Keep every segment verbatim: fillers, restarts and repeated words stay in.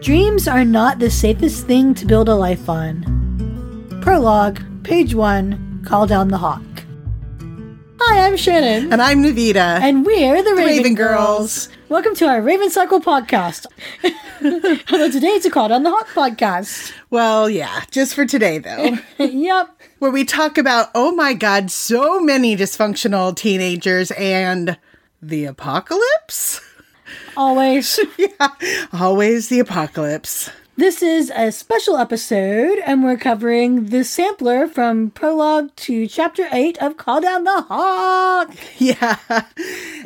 Dreams are not the safest thing to build a life on. Prologue, page one, Call Down the Hawk. Hi, I'm Shannon. And I'm Navita. And we're the, the Raven, Raven Girls. Girls. Welcome to our Raven Cycle podcast. Although today it's a Call Down the Hawk podcast. Well, yeah, just for today, though. Yep. Where we talk about, oh my god, so many dysfunctional teenagers and the apocalypse? Always. Yeah, always the apocalypse. This is a special episode, and we're covering the sampler from prologue to chapter eight of Call Down the Hawk. Yeah,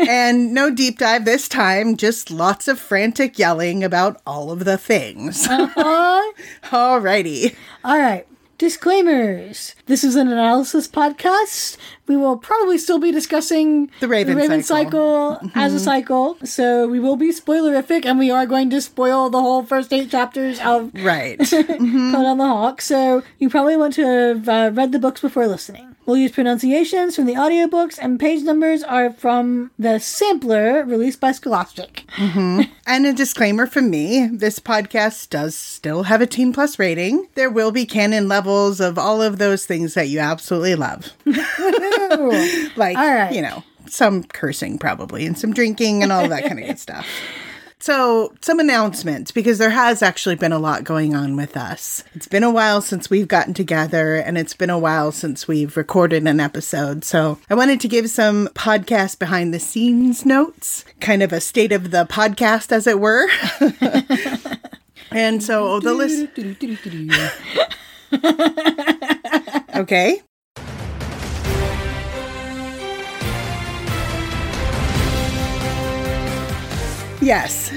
and no deep dive this time, just lots of frantic yelling about all of the things. Uh-huh. Alrighty. All right. Disclaimers. This is an analysis podcast. We will probably still be discussing the Raven, the Raven Cycle, cycle mm-hmm. as a cycle. So we will be spoilerific, and we are going to spoil the whole first eight chapters of right. mm-hmm. Call Down the Hawk. So you probably want to have uh, read the books before listening. We'll use pronunciations from the audiobooks, and page numbers are from the sampler released by Scholastic. Mm-hmm. And a disclaimer from me, this podcast does still have a Teen Plus rating. There will be canon levels of all of those things that you absolutely love. Like, all right. You know, some cursing probably and some drinking and all that kind of good stuff. So some announcements, because there has actually been a lot going on with us. It's been a while since we've gotten together, and it's been a while since we've recorded an episode. So I wanted to give some podcast behind the scenes notes, kind of a state of the podcast, as it were. And so oh, the list. Okay. Yes.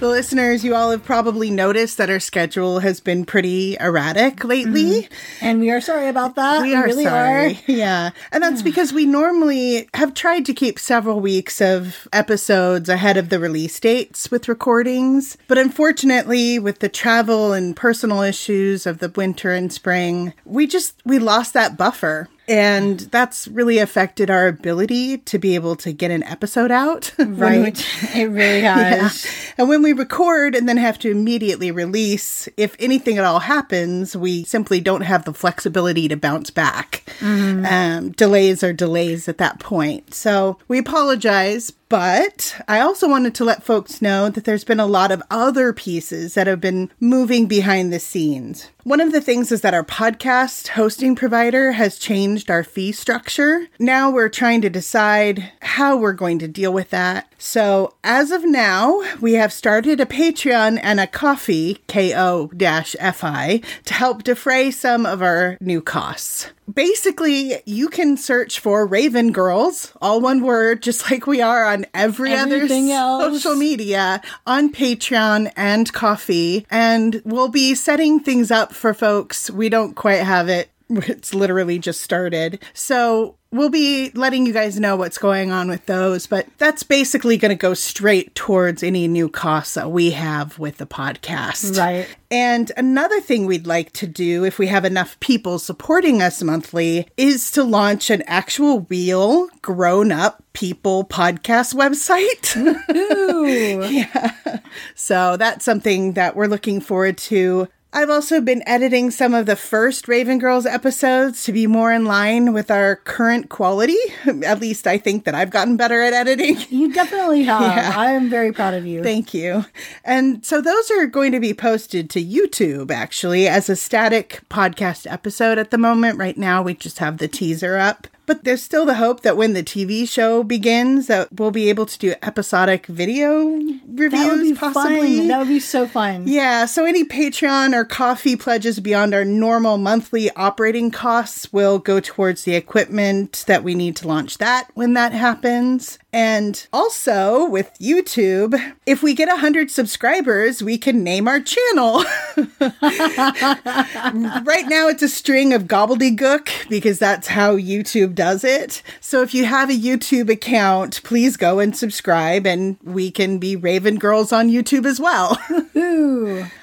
The listeners, you all have probably noticed that our schedule has been pretty erratic lately. Mm-hmm. And we are sorry about that. We, we are really sorry. Are. Yeah. And that's because we normally have tried to keep several weeks of episodes ahead of the release dates with recordings. But unfortunately, with the travel and personal issues of the winter and spring, we just, we lost that buffer. And that's really affected our ability to be able to get an episode out. Right. We, it really has. Yeah. And when we record and then have to immediately release, if anything at all happens, we simply don't have the flexibility to bounce back. Mm. Um, delays are delays at that point. So we apologize. But I also wanted to let folks know that there's been a lot of other pieces that have been moving behind the scenes. One of the things is that our podcast hosting provider has changed our fee structure. Now we're trying to decide how we're going to deal with that. So as of now, we have started a Patreon and a Ko-fi, K O F I, to help defray some of our new costs. Basically, you can search for Raven Girls, all one word, just like we are on every Everything other else. Social media, on Patreon and Ko-fi. And we'll be setting things up for folks. We don't quite have it. It's literally just started. So we'll be letting you guys know what's going on with those, but that's basically going to go straight towards any new costs that we have with the podcast. Right. And another thing we'd like to do, if we have enough people supporting us monthly, is to launch an actual real grown-up people podcast website. Ooh. Yeah. So that's something that we're looking forward to. I've also been editing some of the first Raven Girls episodes to be more in line with our current quality. At least I think that I've gotten better at editing. You definitely have. Yeah. I am very proud of you. Thank you. And so those are going to be posted to YouTube, actually, as a static podcast episode at the moment. Right now, we just have the teaser up. But there's still the hope that when the T V show begins, that we'll be able to do episodic video reviews, that would be possibly. Fun. That would be so fun. Yeah. So any Patreon or Ko-fi pledges beyond our normal monthly operating costs will go towards the equipment that we need to launch that when that happens. And also with YouTube, if we get one hundred subscribers, we can name our channel. Right now, it's a string of gobbledygook because that's how YouTube does it. So if you have a YouTube account, please go and subscribe, and we can be Raven Girls on YouTube as well.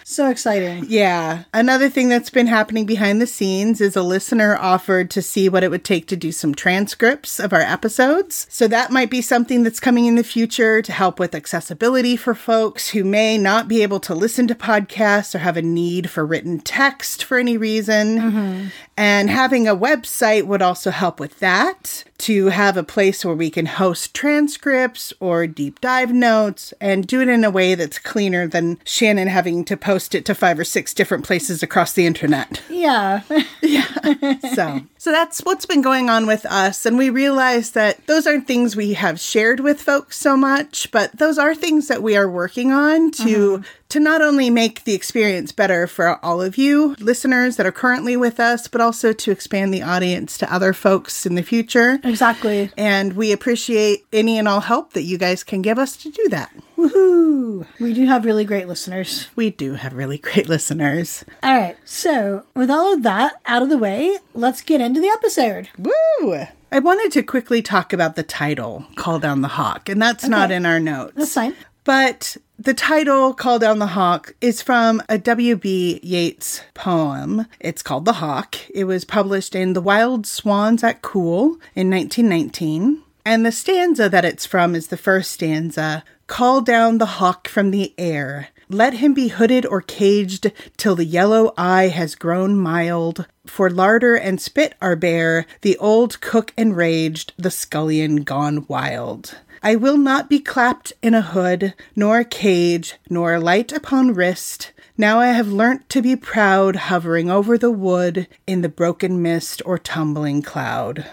So exciting. Yeah. Another thing that's been happening behind the scenes is a listener offered to see what it would take to do some transcripts of our episodes. So that might be something that's coming in the future to help with accessibility for folks who may not be able to listen to podcasts or have a need for written text for any reason. Mm-hmm. And having a website would also help with that, to have a place where we can host transcripts or deep dive notes and do it in a way that's cleaner than Shannon having to post it to five or six different places across the internet. Yeah. Yeah. So, so that's what's been going on with us. And we realize that those aren't things we have shared with folks so much, but those are things that we are working on to mm-hmm. to not only make the experience better for all of you listeners that are currently with us, but also to expand the audience to other folks in the future. Exactly. And we appreciate any and all help that you guys can give us to do that. Woohoo! We do have really great listeners. We do have really great listeners. All right. So with all of that out of the way, let's get into the episode. Woo! I wanted to quickly talk about the title, Call Down the Hawk, and that's okay. Not in our notes. That's fine. But the title, Call Down the Hawk, is from a W B Yeats poem. It's called The Hawk. It was published in The Wild Swans at Coole in nineteen nineteen. And the stanza that it's from is the first stanza. Call down the hawk from the air. Let him be hooded or caged till the yellow eye has grown mild. For larder and spit are bare, the old cook enraged, the scullion gone wild. I will not be clapped in a hood, nor a cage, nor a light upon wrist. Now I have learnt to be proud, hovering over the wood in the broken mist or tumbling cloud.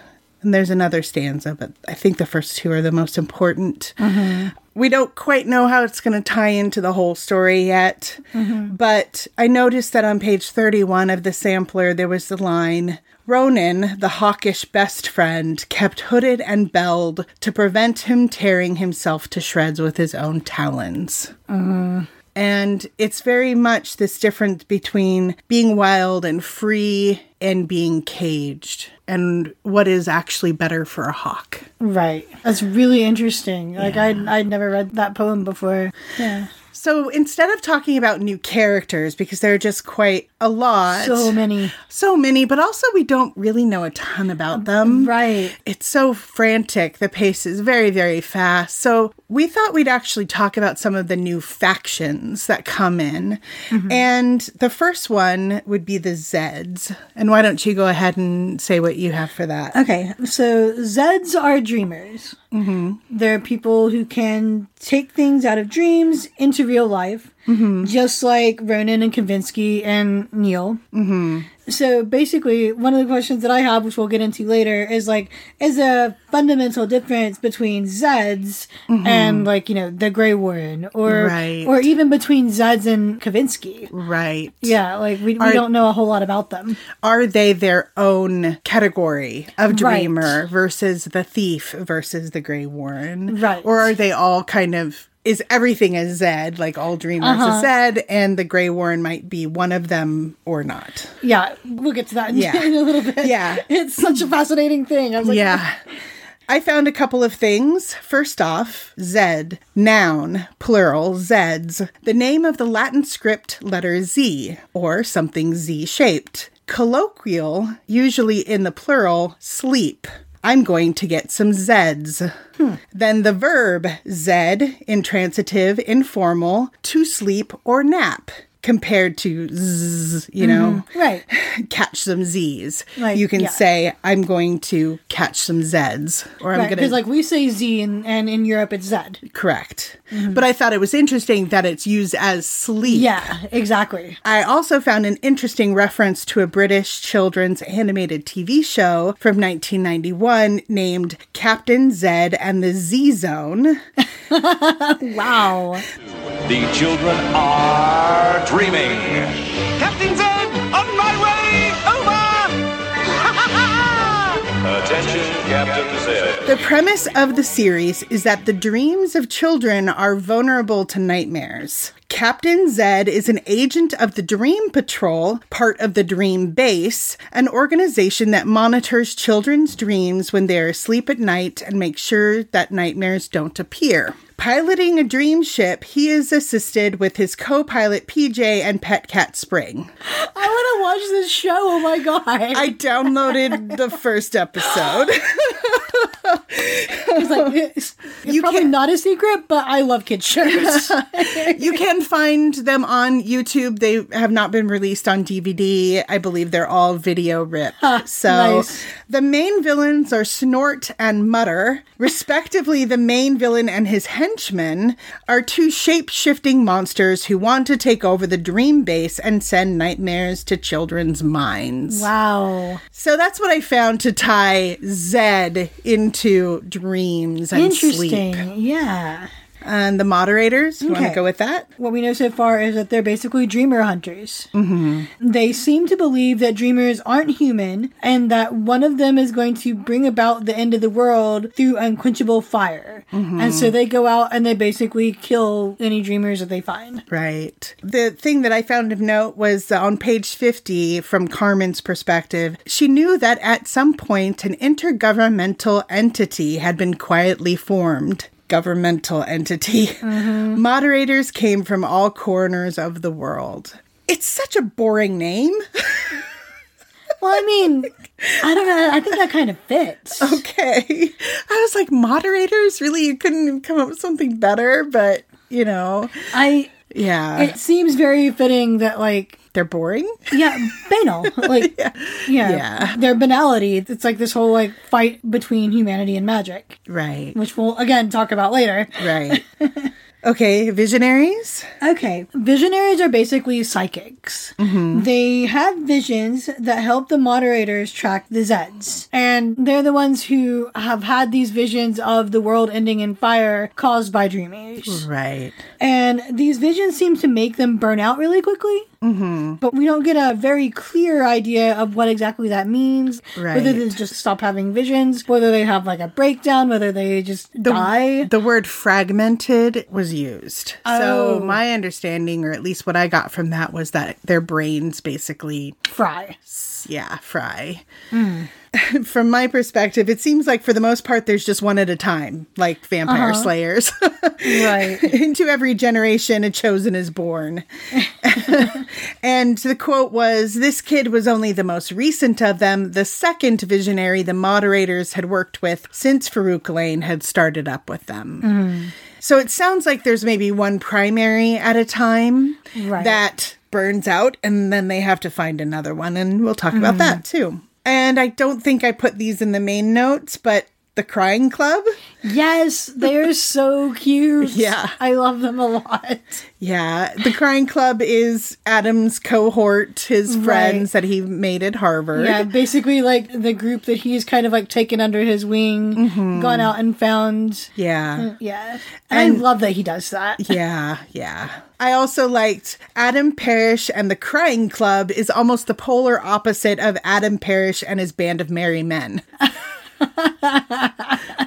And there's another stanza, but I think the first two are the most important. Mm-hmm. We don't quite know how it's going to tie into the whole story yet, mm-hmm. but I noticed that on page thirty-one of the sampler, there was the line, Ronan, the hawkish best friend, kept hooded and belled to prevent him tearing himself to shreds with his own talons. Mm. And it's very much this difference between being wild and free and being caged and what is actually better for a hawk. Right. That's really interesting. Like, yeah. I'd, I'd never read that poem before. Yeah. So instead of talking about new characters, because there are just quite a lot. So many. So many, but also we don't really know a ton about them. Right. It's so frantic. The pace is very, very fast. So we thought we'd actually talk about some of the new factions that come in. Mm-hmm. And the first one would be the Zeds. And why don't you go ahead and say what you have for that? Okay. So Zeds are dreamers. Mm-hmm. They're people who can take things out of dreams into real life, mm-hmm. just like Ronan and Kavinsky and Neil. Mm-hmm. So basically, one of the questions that I have, which we'll get into later, is like, is a fundamental difference between Zeds mm-hmm. and like, you know, the Greywaren, or right. or even between Zeds and Kavinsky. Right. Yeah, like we, we are, don't know a whole lot about them. Are they their own category of dreamer right. versus the thief versus the Greywaren? Right. Or are they all kind of... Is everything a Zed, like all dreamers uh-huh. a Zed, and the Greywaren might be one of them or not. Yeah, we'll get to that in, yeah. in a little bit. Yeah. It's such a fascinating thing. I was like, yeah. I found a couple of things. First off, Zed, noun, plural, Zeds, the name of the Latin script letter Z, or something Z-shaped. Colloquial, usually in the plural, sleep. I'm going to get some Zeds. Hmm. Then the verb, Zed, intransitive, informal, to sleep or nap, compared to zzz, you know, mm-hmm. right? Catch some Zs. Like, you can yeah. say, I'm going to catch some Zeds. Or right, I'm going to. Because, like, we say Z, and, and in Europe it's Zed. Correct. Mm-hmm. But I thought it was interesting that it's used as sleep. Yeah, exactly. I also found an interesting reference to a British children's animated T V show from nineteen ninety-one named Captain Zed and the Z Zone. Wow. The children are dreaming. Captain Zed, on my way, over! Attention, Captain Zed. The premise of the series is that the dreams of children are vulnerable to nightmares. Captain Zed is an agent of the Dream Patrol, part of the Dream Base, an organization that monitors children's dreams when they are asleep at night and makes sure that nightmares don't appear. Piloting a dream ship, he is assisted with his co-pilot P J and pet cat Spring. I want to watch this show. Oh my God. I downloaded the first episode. It's like, it's, it's you probably can, not a secret, but I love kids' shows. You can find them on YouTube. They have not been released on D V D. I believe they're all video ripped. Ah, so nice. The main villains are Snort and Mutter. Respectively, the main villain and his henchmen are two shape-shifting monsters who want to take over the dream base and send nightmares to children's minds. Wow. So that's what I found to tie Zed into dreams and sleep. Interesting, yeah. And the moderators, you okay. want to go with that? What we know so far is that they're basically dreamer hunters. Mm-hmm. They seem to believe that dreamers aren't human and that one of them is going to bring about the end of the world through unquenchable fire. Mm-hmm. And so they go out and they basically kill any dreamers that they find. Right. The thing that I found of note was on page fifty, from Carmen's perspective, she knew that at some point an intergovernmental entity had been quietly formed. Governmental entity. Mm-hmm. Moderators came from all corners of the world. It's such a boring name. Well, I mean, I don't know. I think that kind of fits. Okay. I was like, moderators? Really? You couldn't come up with something better? But, you know. I... Yeah. It seems very fitting that, like... They're boring? Yeah. Banal. Like, yeah. yeah. Yeah. Their banality. It's like this whole, like, fight between humanity and magic. Right. Which we'll, again, talk about later. Right. Okay, visionaries? Okay, visionaries are basically psychics. Mm-hmm. They have visions that help the moderators track the Zeds. And they're the ones who have had these visions of the world ending in fire caused by dreamers. Right. And these visions seem to make them burn out really quickly. Mm-hmm. But we don't get a very clear idea of what exactly that means. Right. Whether they just stop having visions, whether they have like a breakdown, whether they just the, die. The word fragmented was used. Oh. So my understanding, or at least what I got from that, was that their brains basically... Fry. Yeah, fry. Mm. From my perspective, it seems like for the most part, there's just one at a time, like vampire uh-huh. slayers. Right. Into every generation, a chosen is born. And the quote was, "This kid was only the most recent of them, the second visionary the moderators had worked with since Farouk Lane had started up with them." Mm. So it sounds like there's maybe one primary at a time right. that burns out, and then they have to find another one. And we'll talk mm. about that, too. And I don't think I put these in the main notes, but The Crying Club. Yes, they're so cute. Yeah. I love them a lot. Yeah. The Crying Club is Adam's cohort, his right. friends that he made at Harvard. Yeah, basically like the group that he's kind of like taken under his wing, mm-hmm. gone out and found. Yeah. Yeah. And, and I love that he does that. Yeah, yeah. I also liked Adam Parrish and the Crying Club is almost the polar opposite of Adam Parrish and his band of merry men.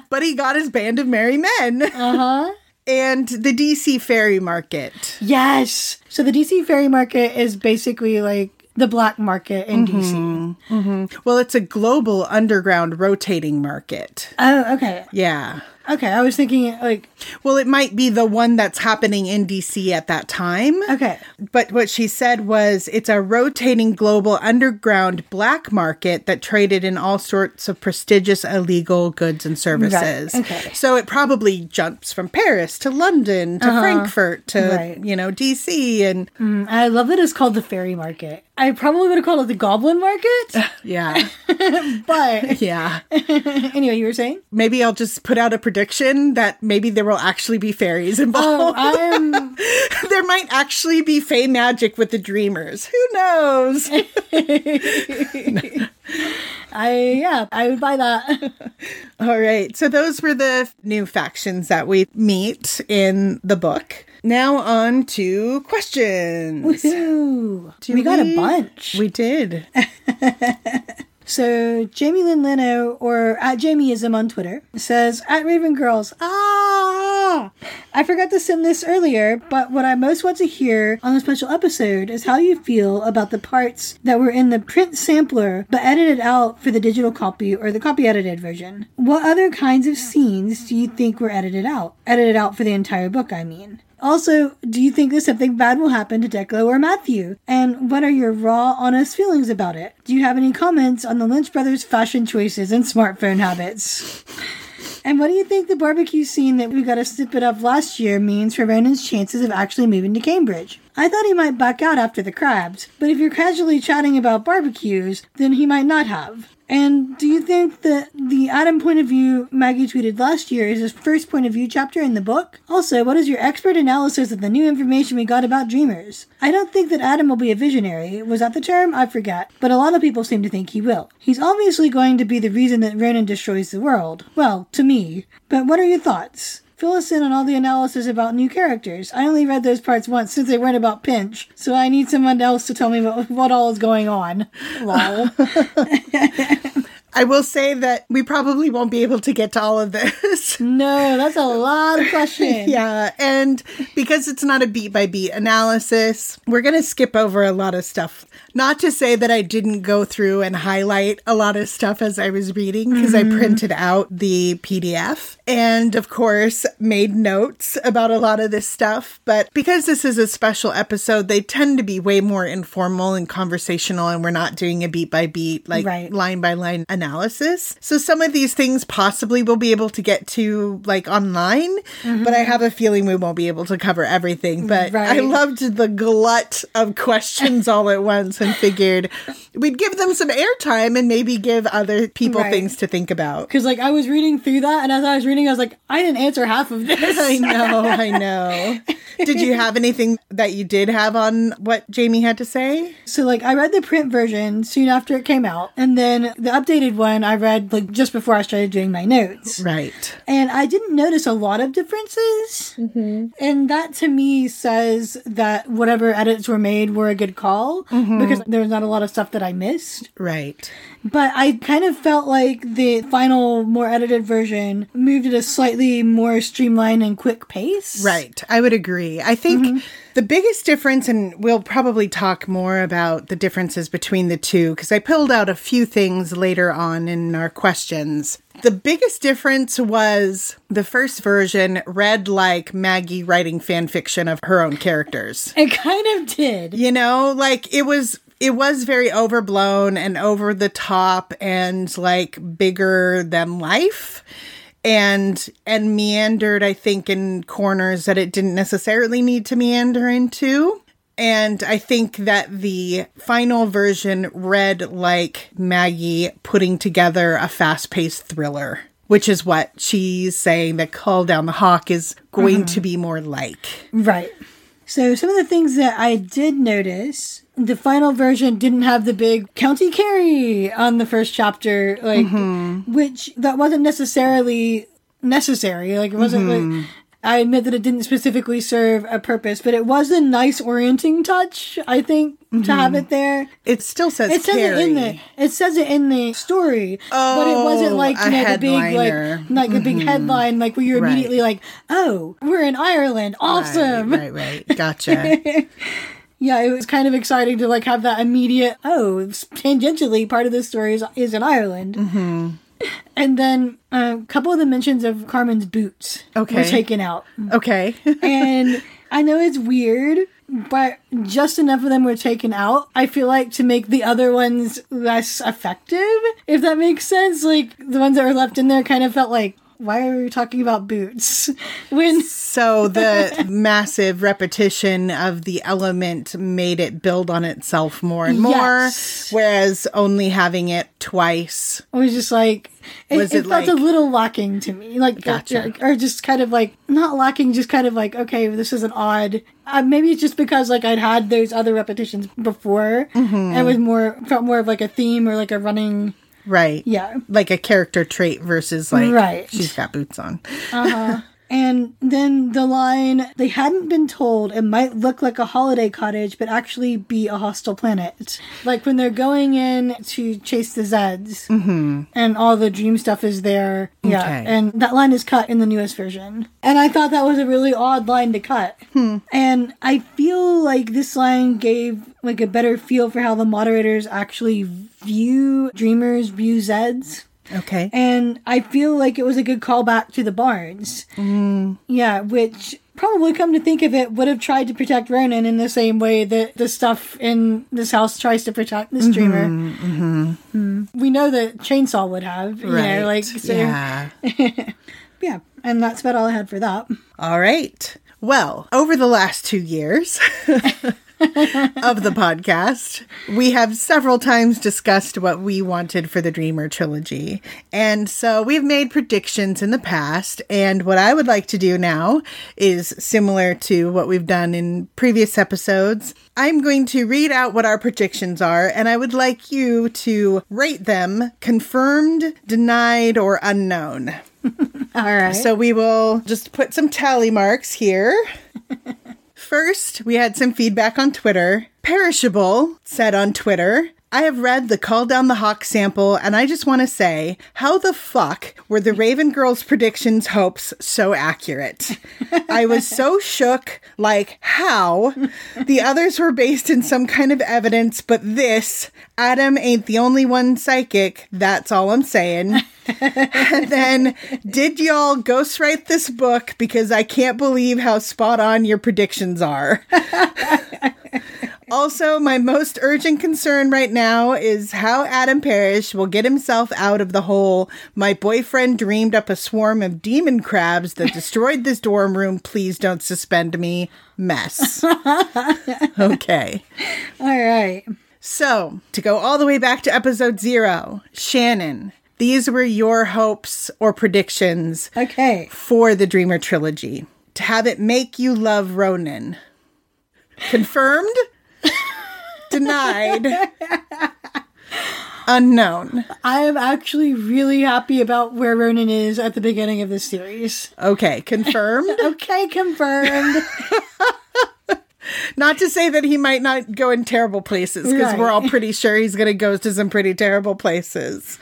But he got his band of merry men. Uh-huh. And the D C Fairy Market. Yes. So the D C Fairy Market is basically like the black market in mm-hmm. D C. Mm-hmm. Well, it's a global underground rotating market. Oh, okay. Yeah. Okay, I was thinking like... Well, it might be the one that's happening in D C at that time. Okay. But what she said was, it's a rotating global underground black market that traded in all sorts of prestigious illegal goods and services. Right. Okay. So it probably jumps from Paris to London to uh-huh. Frankfurt to, right. you know, D C and... Mm, I love that it's called the Fairy Market. I probably would have called it the Goblin Market. Yeah. But... Yeah. Anyway, you were saying? Maybe I'll just put out a... prediction that maybe there will actually be fairies involved. Oh, I'm... There might actually be fae magic with the dreamers. Who knows? I, yeah, I would buy that. All right. So those were the new factions that we meet in the book. Now on to questions. Woohoo. We, we got a bunch. We did. So Jamie Lynn Leno, or at Jamieism on Twitter, says, at Raven Girls, ah! I forgot to send this earlier, but what I most want to hear on the special episode is how you feel about the parts that were in the print sampler but edited out for the digital copy or the copy edited version. What other kinds of scenes do you think were edited out? Edited out for the entire book, I mean. Also, do you think that something bad will happen to Declan or Matthew? And what are your raw, honest feelings about it? Do you have any comments on the Lynch brothers' fashion choices and smartphone habits? And what do you think the barbecue scene that we got a snippet of last year means for Ronan's chances of actually moving to Cambridge? I thought he might back out after the crabs, but if you're casually chatting about barbecues, then he might not have. And do you think that the Adam point of view Maggie tweeted last year is his first point of view chapter in the book? Also, what is your expert analysis of the new information we got about Dreamers? I don't think that Adam will be a visionary. Was that the term? I forgot. But a lot of people seem to think he will. He's obviously going to be the reason that Ronan destroys the world. Well, to me. But what are your thoughts? Fill us in on all the analysis about new characters. I only read those parts once since they weren't about Pinch, so I need someone else to tell me what, what all is going on. Lol. I will say that we probably won't be able to get to all of this. No, that's a lot of questions. Yeah, and because it's not a beat-by-beat analysis, we're going to skip over a lot of stuff. Not to say that I didn't go through and highlight a lot of stuff as I was reading, because mm-hmm. I printed out the P D F. And, of course, made notes about a lot of this stuff. But because this is a special episode, they tend to be way more informal and conversational, and we're not doing a beat-by-beat, like, right. line-by-line analysis. So some of these things possibly we'll be able to get to, like, online, mm-hmm. but I have a feeling we won't be able to cover everything. But right. I loved the glut of questions all at once and figured we'd give them some airtime and maybe give other people right. things to think about. Because, like, I was reading through that, and as I was reading I was like, I didn't answer half of this. I know, I know. Did you have anything that you did have on what Jamie had to say? So, like, I read the print version soon after it came out. And then the updated one I read, like, just before I started doing my notes. Right. And I didn't notice a lot of differences. Mm-hmm. And that, to me, says that whatever edits were made were a good call. Mm-hmm. Because there was not a lot of stuff that I missed. Right. But I kind of felt like the final, more edited version moved at a slightly more streamlined and quick pace. Right. I would agree. I think mm-hmm. the biggest difference, and we'll probably talk more about the differences between the two, because I pulled out a few things later on in our questions. The biggest difference was the first version read like Maggie writing fan fiction of her own characters. It kind of did. You know, like it was... It was very overblown and over the top and like bigger than life and and meandered, I think, in corners that it didn't necessarily need to meander into. And I think that the final version read like Maggie putting together a fast-paced thriller, which is what she's saying that Call Down the Hawk is going mm-hmm. to be more like. Right. So some of the things that I did notice... The final version didn't have the big County Kerry on the first chapter, like mm-hmm. which that wasn't necessarily necessary. Like it wasn't mm-hmm. like I admit that it didn't specifically serve a purpose, but it was a nice orienting touch, I think, mm-hmm. to have it there. It still says it says Carrie. It in the it says it in the story, oh, but it wasn't like you know the big like like mm-hmm. the big headline like where you're right. immediately like, oh, we're in Ireland, awesome, right, right, right. Gotcha. Yeah, it was kind of exciting to, like, have that immediate, oh, tangentially, part of this story is, is in Ireland. Mm-hmm. And then a um, couple of the mentions of Carmen's boots okay. were taken out. Okay. And I know it's weird, but just enough of them were taken out, I feel like, to make the other ones less effective, if that makes sense. Like, the ones that were left in there kind of felt like, why are we talking about boots? When so the massive repetition of the element made it build on itself more and more, yes. whereas only having it twice. I was just like, it, was it, it felt like, a little lacking to me. Like, gotcha. Or just kind of like, not lacking, just kind of like, okay, this is an odd... Uh, maybe it's just because, like, I'd had those other repetitions before mm-hmm. and was more felt more of like a theme or like a running... Right. Yeah. Like a character trait versus like, right. she's got boots on. Uh-huh. And then the line, they hadn't been told it might look like a holiday cottage, but actually be a hostile planet. Like when they're going in to chase the Zeds, mm-hmm. and all the dream stuff is there. Yeah. Okay. And that line is cut in the newest version. And I thought that was a really odd line to cut. Hmm. And I feel like this line gave like a better feel for how the moderators actually view dreamers, view Zeds. Okay. And I feel like it was a good callback to the Barnes. Mm. Yeah, which probably, come to think of it, would have tried to protect Ronan in the same way that the stuff in this house tries to protect this dreamer. Mm-hmm, mm-hmm. Mm-hmm. We know that Chainsaw would have. Right. You know, like, so. Yeah. Yeah, and that's about all I had for that. All right. Well, over the last two years... of the podcast, we have several times discussed what we wanted for the Dreamer trilogy. And so we've made predictions in the past. And what I would like to do now is similar to what we've done in previous episodes. I'm going to read out what our predictions are, and I would like you to rate them confirmed, denied, or unknown. All right. So we will just put some tally marks here. First, we had some feedback on Twitter. Perishable said on Twitter, I have read the Call Down the Hawk sample, and I just want to say, how the fuck were the Raven Girls' predictions hopes so accurate? I was so shook, like, how? The others were based in some kind of evidence, but this, Adam ain't the only one psychic, that's all I'm saying. And then, did y'all ghostwrite this book? Because I can't believe how spot on your predictions are. Also, my most urgent concern right now is how Adam Parrish will get himself out of the hole. My boyfriend dreamed up a swarm of demon crabs that destroyed this dorm room. Please don't suspend me. Mess. Okay. All right. So, to go all the way back to episode zero, Shannon, these were your hopes or predictions okay. for the Dreamer trilogy. To have it make you love Ronan. Confirmed? Denied. Unknown. I am actually really happy about where Ronan is at the beginning of this series. Okay, confirmed? Okay, confirmed. Not to say that he might not go in terrible places, because right. we're all pretty sure he's going to go to some pretty terrible places.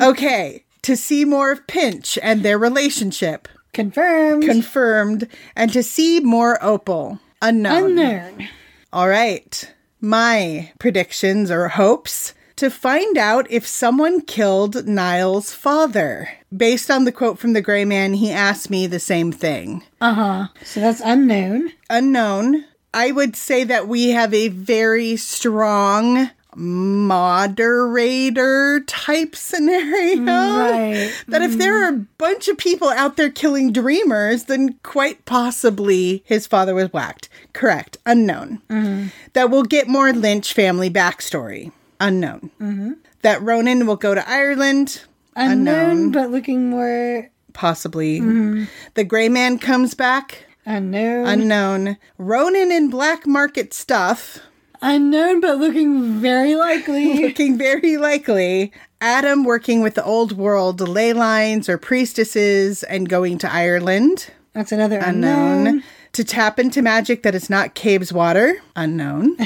Okay, to see more of Pinch and their relationship. Confirmed. Confirmed. And to see more Opal. Unknown. Unknown. All right. My predictions or hopes to find out if someone killed Niall's father. Based on the quote from the Gray Man, he asked me the same thing. Uh-huh. So that's unknown. Unknown. I would say that we have a very strong moderator type scenario. Right. That if there are a bunch of people out there killing dreamers, then quite possibly his father was whacked. Correct. Unknown. Mm-hmm. That we'll get more Lynch family backstory. Unknown. Mm-hmm. That Ronan will go to Ireland. Unknown, unknown. But looking more... Possibly. Mm-hmm. The Gray Man comes back. Unknown. Unknown. Ronan and black market stuff. Unknown, but looking very likely. Looking very likely. Adam working with the old world ley lines or priestesses and going to Ireland. That's another unknown. unknown. To tap into magic that is not Cabeswater. Unknown.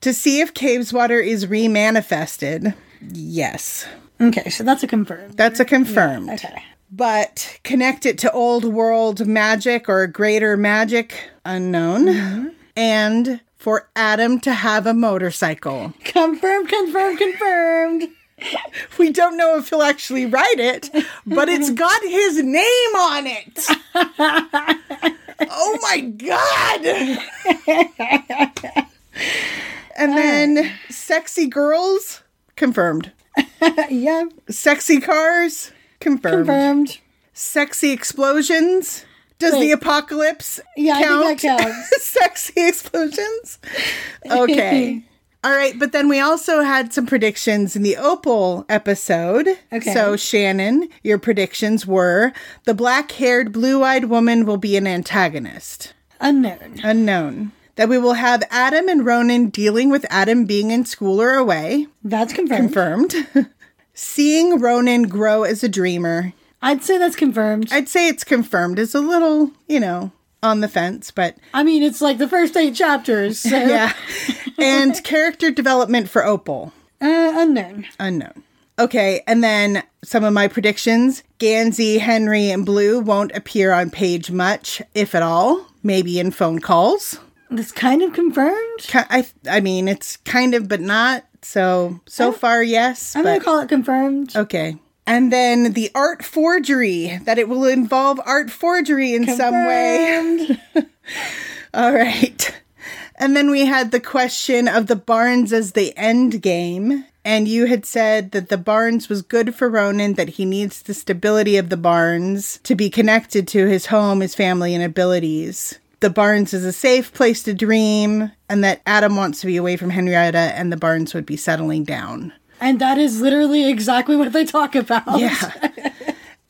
To see if Cabeswater is remanifested. Yes. Okay, so that's a confirmed. That's a confirmed. Yeah, okay. But connect it to old world magic or greater magic. Unknown. Mm-hmm. And... for Adam to have a motorcycle. Confirmed, confirmed, confirmed. We don't know if he'll actually ride it, but it's got his name on it. Oh my God. And then sexy girls, confirmed. Yeah. Sexy cars, confirmed. Confirmed. Sexy explosions. Does Wait. the apocalypse yeah, count? I think that counts. Sexy explosions? Okay. All right. But then we also had some predictions in the Opal episode. Okay. So, Shannon, your predictions were the black-haired, blue-eyed woman will be an antagonist. Unknown. Unknown. That we will have Adam and Ronan dealing with Adam being in school or away. That's confirmed. Confirmed. Seeing Ronan grow as a dreamer. I'd say that's confirmed. I'd say it's confirmed. It's a little, you know, on the fence, but... I mean, it's like the first eight chapters. So. Yeah. And character development for Opal. Uh, unknown. Unknown. Okay, and then some of my predictions. Gansey, Henry, and Blue won't appear on page much, if at all. Maybe in phone calls. That's kind of confirmed? I, I mean, it's kind of, but not. So, so far, yes. I'm going to call it confirmed. Okay. And then the art forgery, that it will involve art forgery in confirmed. Some way. All right. And then we had the question of the Barnes as the end game. And you had said that the Barnes was good for Ronan, that he needs the stability of the Barnes to be connected to his home, his family, and abilities. The Barnes is a safe place to dream, and that Adam wants to be away from Henrietta, and the Barnes would be settling down. And that is literally exactly what they talk about. Yeah.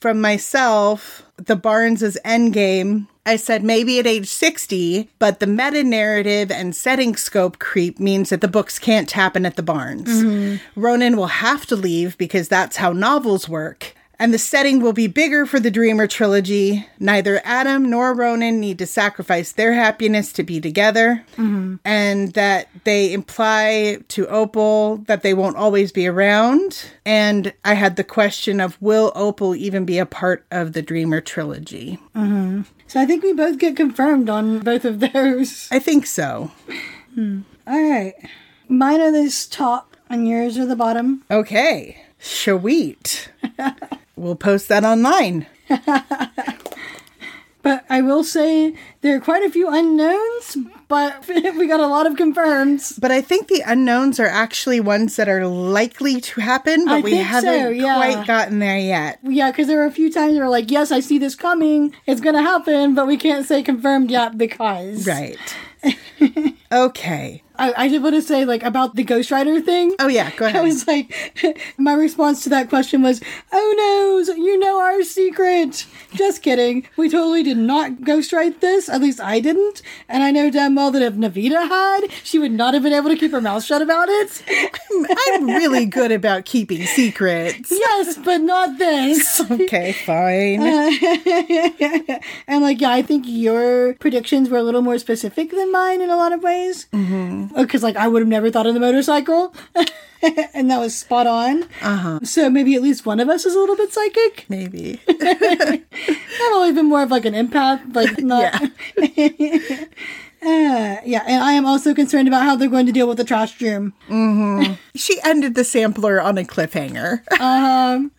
From myself, the Barnes' endgame, I said maybe at age sixty, but the meta-narrative and setting scope creep means that the books can't happen at the Barnes. Mm-hmm. Ronan will have to leave because that's how novels work. And the setting will be bigger for the Dreamer trilogy. Neither Adam nor Ronan need to sacrifice their happiness to be together. Mm-hmm. And that they imply to Opal that they won't always be around. And I had the question of, will Opal even be a part of the Dreamer trilogy? Mm-hmm. So I think we both get confirmed on both of those. I think so. Hmm. All right. Mine are this top and yours are the bottom. Okay. Sweet. We'll post that online. But I will say there are quite a few unknowns, but we got a lot of confirms. But I think the unknowns are actually ones that are likely to happen, but I we haven't so, yeah. quite gotten there yet. Yeah, because there were a few times where like, yes, I see this coming. It's going to happen, but we can't say confirmed yet because. Right. Okay. I, I just want to say, like, about the ghostwriter thing. Oh, yeah, go ahead. I was like, my response to that question was, oh, no, you know our secret. Just kidding. We totally did not ghostwrite this. At least I didn't. And I know damn well that if Navita had, she would not have been able to keep her mouth shut about it. I'm, I'm really good about keeping secrets. Yes, but not this. Okay, fine. Uh, and, like, yeah, I think your predictions were a little more specific than mine in a lot of ways. Mm-hmm. Because, like, I would have never thought of the motorcycle. And that was spot on. Uh-huh. So maybe at least one of us is a little bit psychic. Maybe. I've always been more of, like, an empath. Like, not... Yeah. Uh, yeah, and I am also concerned about how they're going to deal with the trash room. Mm-hmm. She ended the sampler on a cliffhanger. um...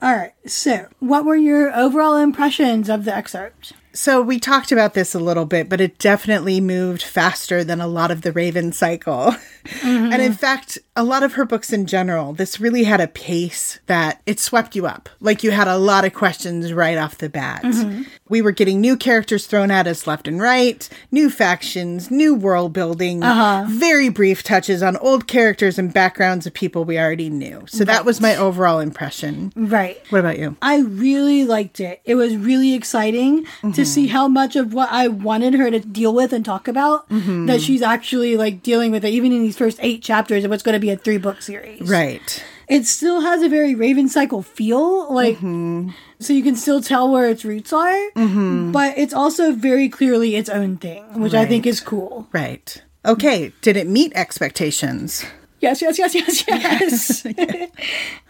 All right, so what were your overall impressions of the excerpt? So we talked about this a little bit, but it definitely moved faster than a lot of the Raven Cycle. Mm-hmm. And in fact, a lot of her books in general, this really had a pace that it swept you up. Like you had a lot of questions right off the bat. Mm-hmm. We were getting new characters thrown at us left and right, new factions, new world building, uh-huh. very brief touches on old characters and backgrounds of people we already knew. So right. That was my overall impression. Right. What about you? I really liked it. It was really exciting mm-hmm. to see how much of what I wanted her to deal with and talk about mm-hmm. that she's actually like dealing with it, even in these first eight chapters of what's going to be a three book series. Right. It still has a very Raven Cycle feel, like mm-hmm. so you can still tell where its roots are, mm-hmm. but it's also very clearly its own thing, which right. I think is cool. Right. Okay. Did it meet expectations? Yes, yes, yes, yes, yes. yes.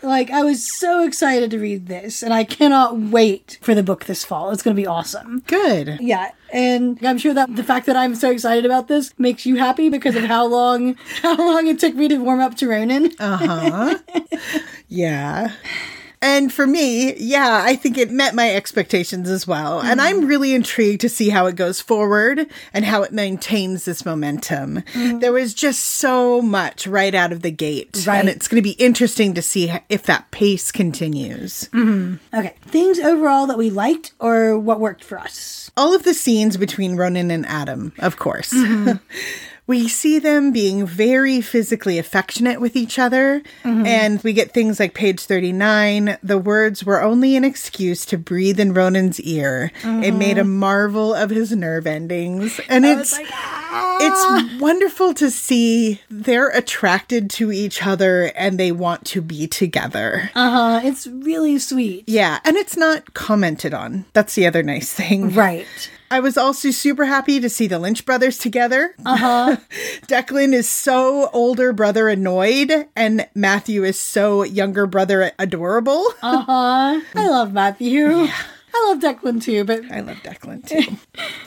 Like, I was so excited to read this, and I cannot wait for the book this fall. It's going to be awesome. Good. Yeah, and I'm sure that the fact that I'm so excited about this makes you happy because of how long how long it took me to warm up to Ronan. Uh-huh. Yeah. And for me, yeah, I think it met my expectations as well. Mm. And I'm really intrigued to see how it goes forward and how it maintains this momentum. Mm. There was just so much right out of the gate. Right. And it's going to be interesting to see if that pace continues. Mm-hmm. Okay. Things overall that we liked or what worked for us? All of the scenes between Ronan and Adam, of course. Mm-hmm. We see them being very physically affectionate with each other, mm-hmm. and we get things like page thirty-nine, the words were only an excuse to breathe in Ronan's ear. Mm-hmm. It made a marvel of his nerve endings, and it's... like, ah! It's wonderful to see they're attracted to each other and they want to be together. Uh-huh. It's really sweet. Yeah. And it's not commented on. That's the other nice thing. Right. I was also super happy to see the Lynch brothers together. Uh-huh. Declan is so older brother annoyed, and Matthew is so younger brother adorable. Uh-huh. I love Matthew. Yeah. I love Declan too, but... I love Declan too.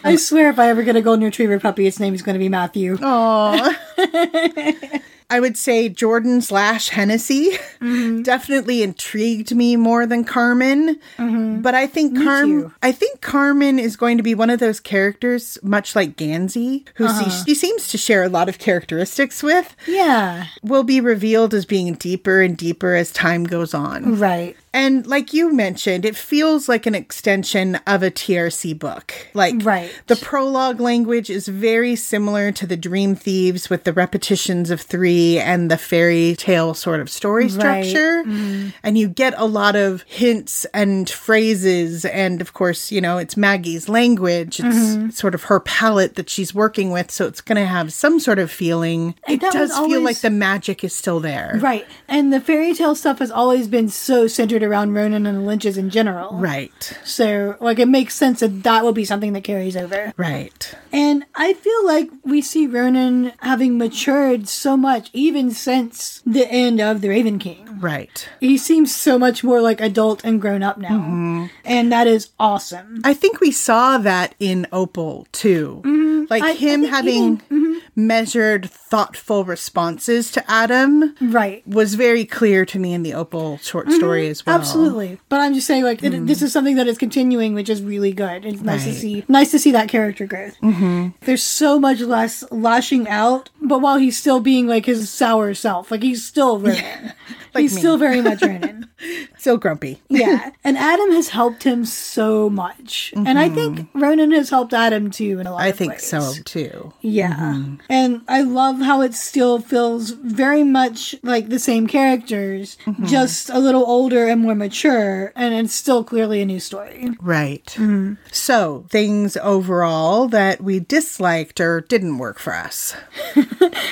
I swear if I ever get a golden retriever puppy, its name is going to be Matthew. Aww. I would say Jordan slash Hennessy mm-hmm. definitely intrigued me more than Carmen. Mm-hmm. But I think Carmen I think Carmen is going to be one of those characters, much like Gansey, who uh-huh. she, she seems to share a lot of characteristics with. Yeah. Will be revealed as being deeper and deeper as time goes on. Right. And like you mentioned, it feels like an extension of a T R C book. Like, right. the prologue language is very similar to the Dream Thieves with the repetitions of three and the fairy tale sort of story structure. Right. Mm-hmm. And you get a lot of hints and phrases. And of course, you know, it's Maggie's language. It's mm-hmm. sort of her palette that she's working with. So it's going to have some sort of feeling. And it does always feel like the magic is still there. Right. And the fairy tale stuff has always been so centered around Ronan and the Lynches in general. Right. So, like, it makes sense that that will be something that carries over. Right. And I feel like we see Ronan having matured so much, even since the end of The Raven King. Right. He seems so much more, like, adult and grown up now. Mm-hmm. And that is awesome. I think we saw that in Opal, too. Mm-hmm. Like, I, him I having mm-hmm. measured, thoughtful responses to Adam. Right. Was very clear to me in the Opal short mm-hmm. story as well. Absolutely. But I'm just saying, like, mm. it, this is something that is continuing, which is really good. It's nice right. to see nice to see that character growth. Mm-hmm. There's so much less lashing out, but while he's still being, like, his sour self. Like, he's still Ronan. Yeah. Like he's me. Still very much Ronan. Still grumpy. Yeah. And Adam has helped him so much. Mm-hmm. And I think Ronan has helped Adam, too, in a lot I of ways. I think so, too. Yeah. Mm-hmm. And I love how it still feels very much like the same characters, mm-hmm. just a little older and more mature, and it's still clearly a new story. Right. Mm-hmm. So, things overall that we disliked or didn't work for us.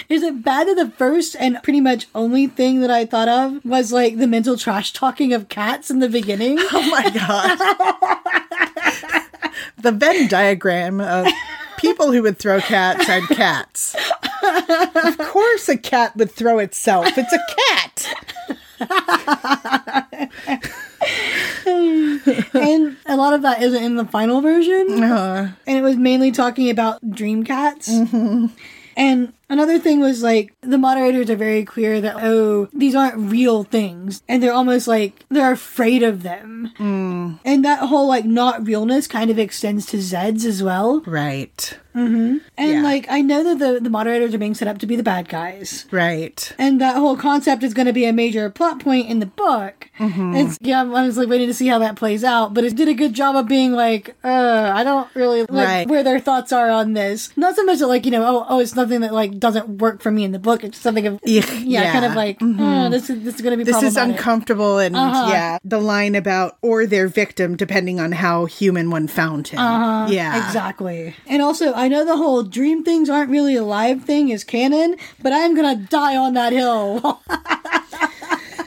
Is it bad that the first and pretty much only thing that I thought of was, like, the mental trash talking of cats in the beginning? Oh my god. The Venn diagram of people who would throw cats and cats. Of course a cat would throw itself. It's a cat. And a lot of that isn't in the final version. Uh-huh. And it was mainly talking about dream cats. Mm-hmm. And another thing was, like, the moderators are very clear that, oh, these aren't real things. And they're almost, like, they're afraid of them. Mm. And that whole, like, not realness kind of extends to Zeds as well. Right. Mm-hmm. And, yeah. like, I know that the, the moderators are being set up to be the bad guys. Right. And that whole concept is going to be a major plot point in the book. Mm-hmm. It's, yeah, I'm honestly waiting to see how that plays out. But it did a good job of being like, uh, I don't really like right. where their thoughts are on this. Not so much that, like, you know, oh, oh, it's nothing that, like, doesn't work for me in the book. It's something of, yeah, yeah. kind of like, mm-hmm. oh, this is, this is going to be problematic. This is uncomfortable. And, uh-huh. yeah, the line about, or their victim, depending on how human one found him. Uh-huh. Yeah. Exactly. And also, I know the whole dream things aren't really alive thing is canon, but I'm going to die on that hill.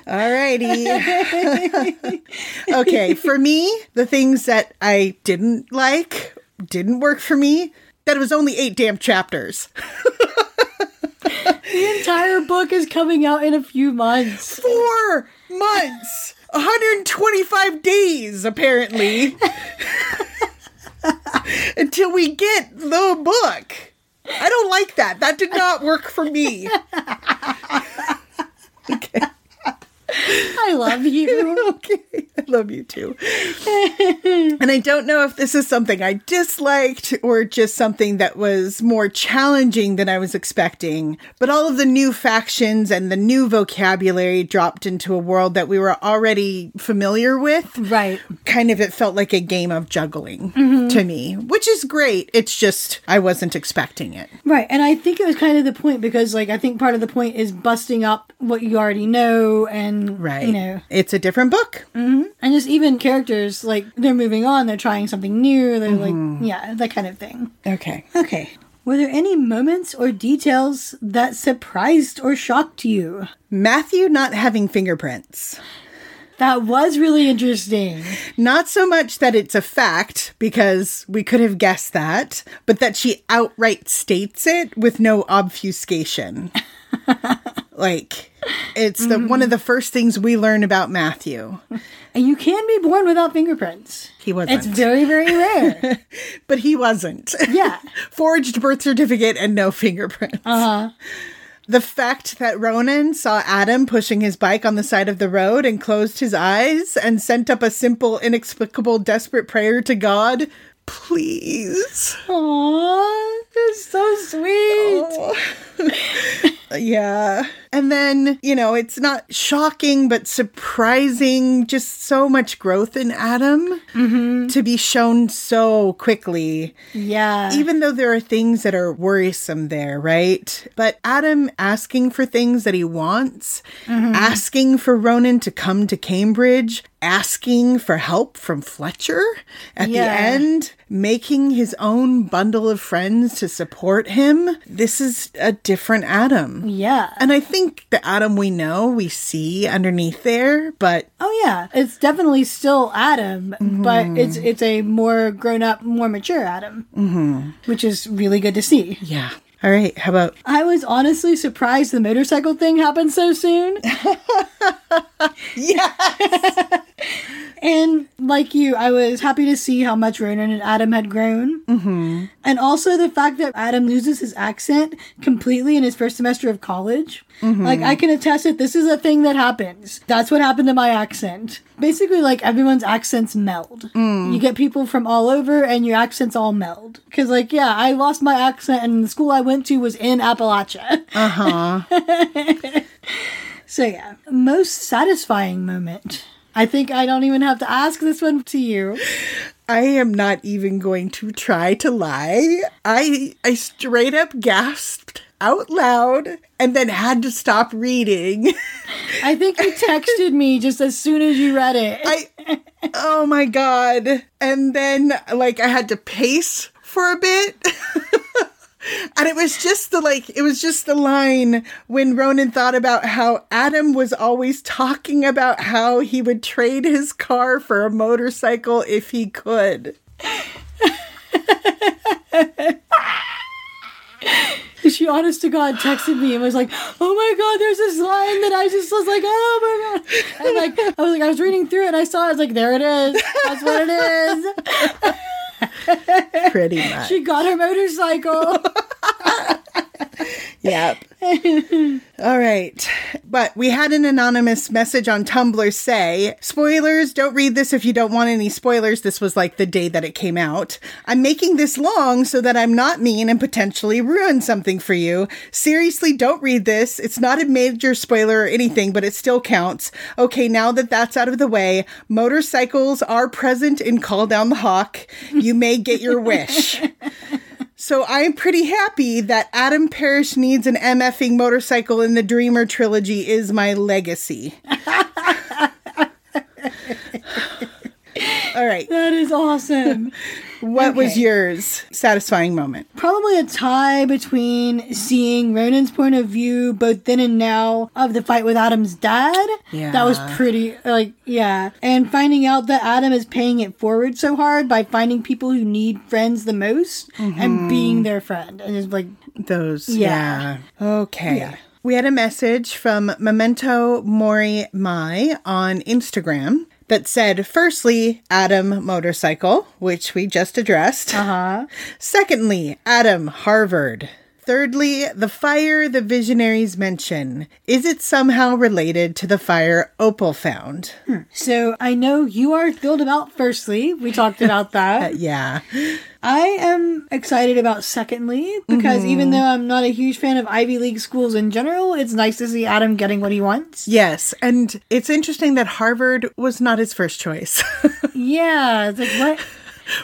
Alrighty. Okay, for me, the things that I didn't like, didn't work for me, that it was only eight damn chapters. The entire book is coming out in a few months. Four months! one hundred twenty-five days, apparently. Until we get the book. I don't like that. That did not work for me. Okay. I love you. Okay. I love you too. And I don't know if this is something I disliked or just something that was more challenging than I was expecting, but all of the new factions and the new vocabulary dropped into a world that we were already familiar with. Right. Kind of, it felt like a game of juggling mm-hmm. to me, which is great. It's just, I wasn't expecting it. Right. And I think it was kind of the point because, like, I think part of the point is busting up what you already know and right. You know. It's a different book. Mm-hmm. And just even characters, like, they're moving on, they're trying something new, they're mm-hmm. like, yeah, that kind of thing. Okay. Okay. Were there any moments or details that surprised or shocked you? Matthew not having fingerprints. That was really interesting. Not so much that it's a fact, because we could have guessed that, but that she outright states it with no obfuscation. Like, it's the mm. one of the first things we learn about Matthew. And you can be born without fingerprints. He wasn't. It's very, very rare. But he wasn't. Yeah. Forged birth certificate and no fingerprints. Uh-huh. The fact that Ronan saw Adam pushing his bike on the side of the road and closed his eyes and sent up a simple, inexplicable, desperate prayer to God, please. Aww, that's so sweet. Yeah. And then, you know, it's not shocking, but surprising. Just so much growth in Adam mm-hmm. to be shown so quickly. Yeah. Even though there are things that are worrisome there, right? But Adam asking for things that he wants, mm-hmm. asking for Ronan to come to Cambridge, asking for help from Fletcher at yeah. the end, making his own bundle of friends to support him. This is a different Adam. Yeah. And I think the Adam we know, we see underneath there, but... Oh, yeah. It's definitely still Adam, mm-hmm. but it's it's a more grown-up, more mature Adam, mm-hmm. which is really good to see. Yeah. All right. How about... I was honestly surprised the motorcycle thing happened so soon. Yes! And like you, I was happy to see how much Ronan and Adam had grown. Mm-hmm. And also the fact that Adam loses his accent completely in his first semester of college. Mm-hmm. Like, I can attest that this is a thing that happens. That's what happened to my accent. Basically, like, everyone's accents meld. Mm. You get people from all over and your accents all meld. Because, like, yeah, I lost my accent and the school I went to was in Appalachia. Uh-huh. So, yeah. Most satisfying moment. I think I don't even have to ask this one to you. I am not even going to try to lie. I I straight up gasped out loud and then had to stop reading. I think you texted me just as soon as you read it. I, oh my God. And then, like, I had to pace for a bit. And it was just the, like, it was just the line when Ronan thought about how Adam was always talking about how he would trade his car for a motorcycle if he could. She, honest to God, texted me and was like, oh my God, there's this line that I just was like, oh my God. And, like, I was like, I was reading through it and I saw it. I was like, there it is. That's what it is. Pretty much. She got her motorcycle. Yep. All right. But we had an anonymous message on Tumblr say, spoilers, don't read this if you don't want any spoilers. This was like the day that it came out. I'm making this long so that I'm not mean and potentially ruin something for you. Seriously, don't read this. It's not a major spoiler or anything, but it still counts. Okay, now that that's out of the way, motorcycles are present in Call Down the Hawk. You may get your wish. So I'm pretty happy that Adam Parrish needs an MFing motorcycle in the Dreamer trilogy is my legacy. All right. That is awesome. What okay. was yours satisfying moment? Probably a tie between seeing Ronan's point of view, both then and now, of the fight with Adam's dad. Yeah. That was pretty, like, yeah. And finding out that Adam is paying it forward so hard by finding people who need friends the most mm-hmm. and being their friend. And it's like... Those, yeah. yeah. Okay. Yeah. We had a message from Memento Mori Mai on Instagram that said, firstly, Adam motorcycle, which we just addressed. Uh-huh. Secondly, Adam Harvard. Thirdly, the fire the Visionaries mention. Is it somehow related to the fire Opal found? Hmm. So I know you are thrilled about firstly. We talked about that. Yeah. I am excited about secondly, because mm-hmm. even though I'm not a huge fan of Ivy League schools in general, it's nice to see Adam getting what he wants. Yes. And it's interesting that Harvard was not his first choice. Yeah. It's like, what?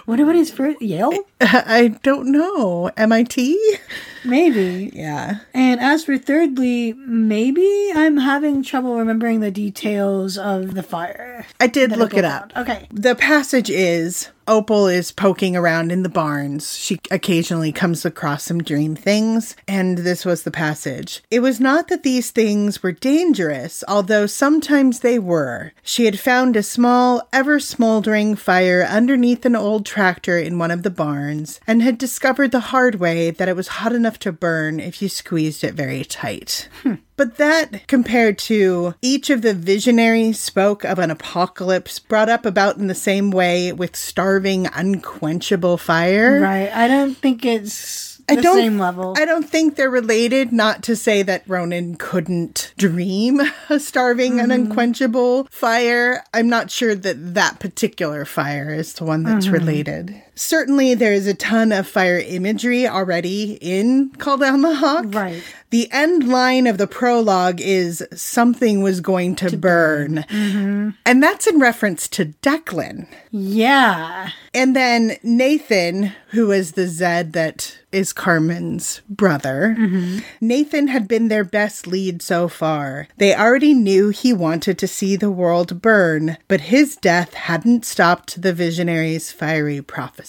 What about his first? Yale? I don't know. M I T? Maybe. Yeah. And as for thirdly, maybe I'm having trouble remembering the details of the fire. I did look it up. Okay. The passage is... Opal is poking around in the barns. She occasionally comes across some dream things, and this was the passage. It was not that these things were dangerous, although sometimes they were. She had found a small, ever-smoldering fire underneath an old tractor in one of the barns, and had discovered the hard way that it was hot enough to burn if you squeezed it very tight. Hmm. But that, compared to each of the visionaries spoke of an apocalypse brought up about in the same way with starving, unquenchable fire. Right. I don't think it's the I don't, same level. I don't think they're related, not to say that Ronan couldn't dream a starving mm-hmm. and unquenchable fire. I'm not sure that that particular fire is the one that's mm-hmm. related. Certainly, there is a ton of fire imagery already in Call Down the Hawk. Right. The end line of the prologue is, something was going to, to burn. burn. Mm-hmm. And that's in reference to Declan. Yeah. And then Nathan, who is the Zed that is Carmen's brother, mm-hmm. Nathan had been their best lead so far. They already knew he wanted to see the world burn, but his death hadn't stopped the visionary's fiery prophecy.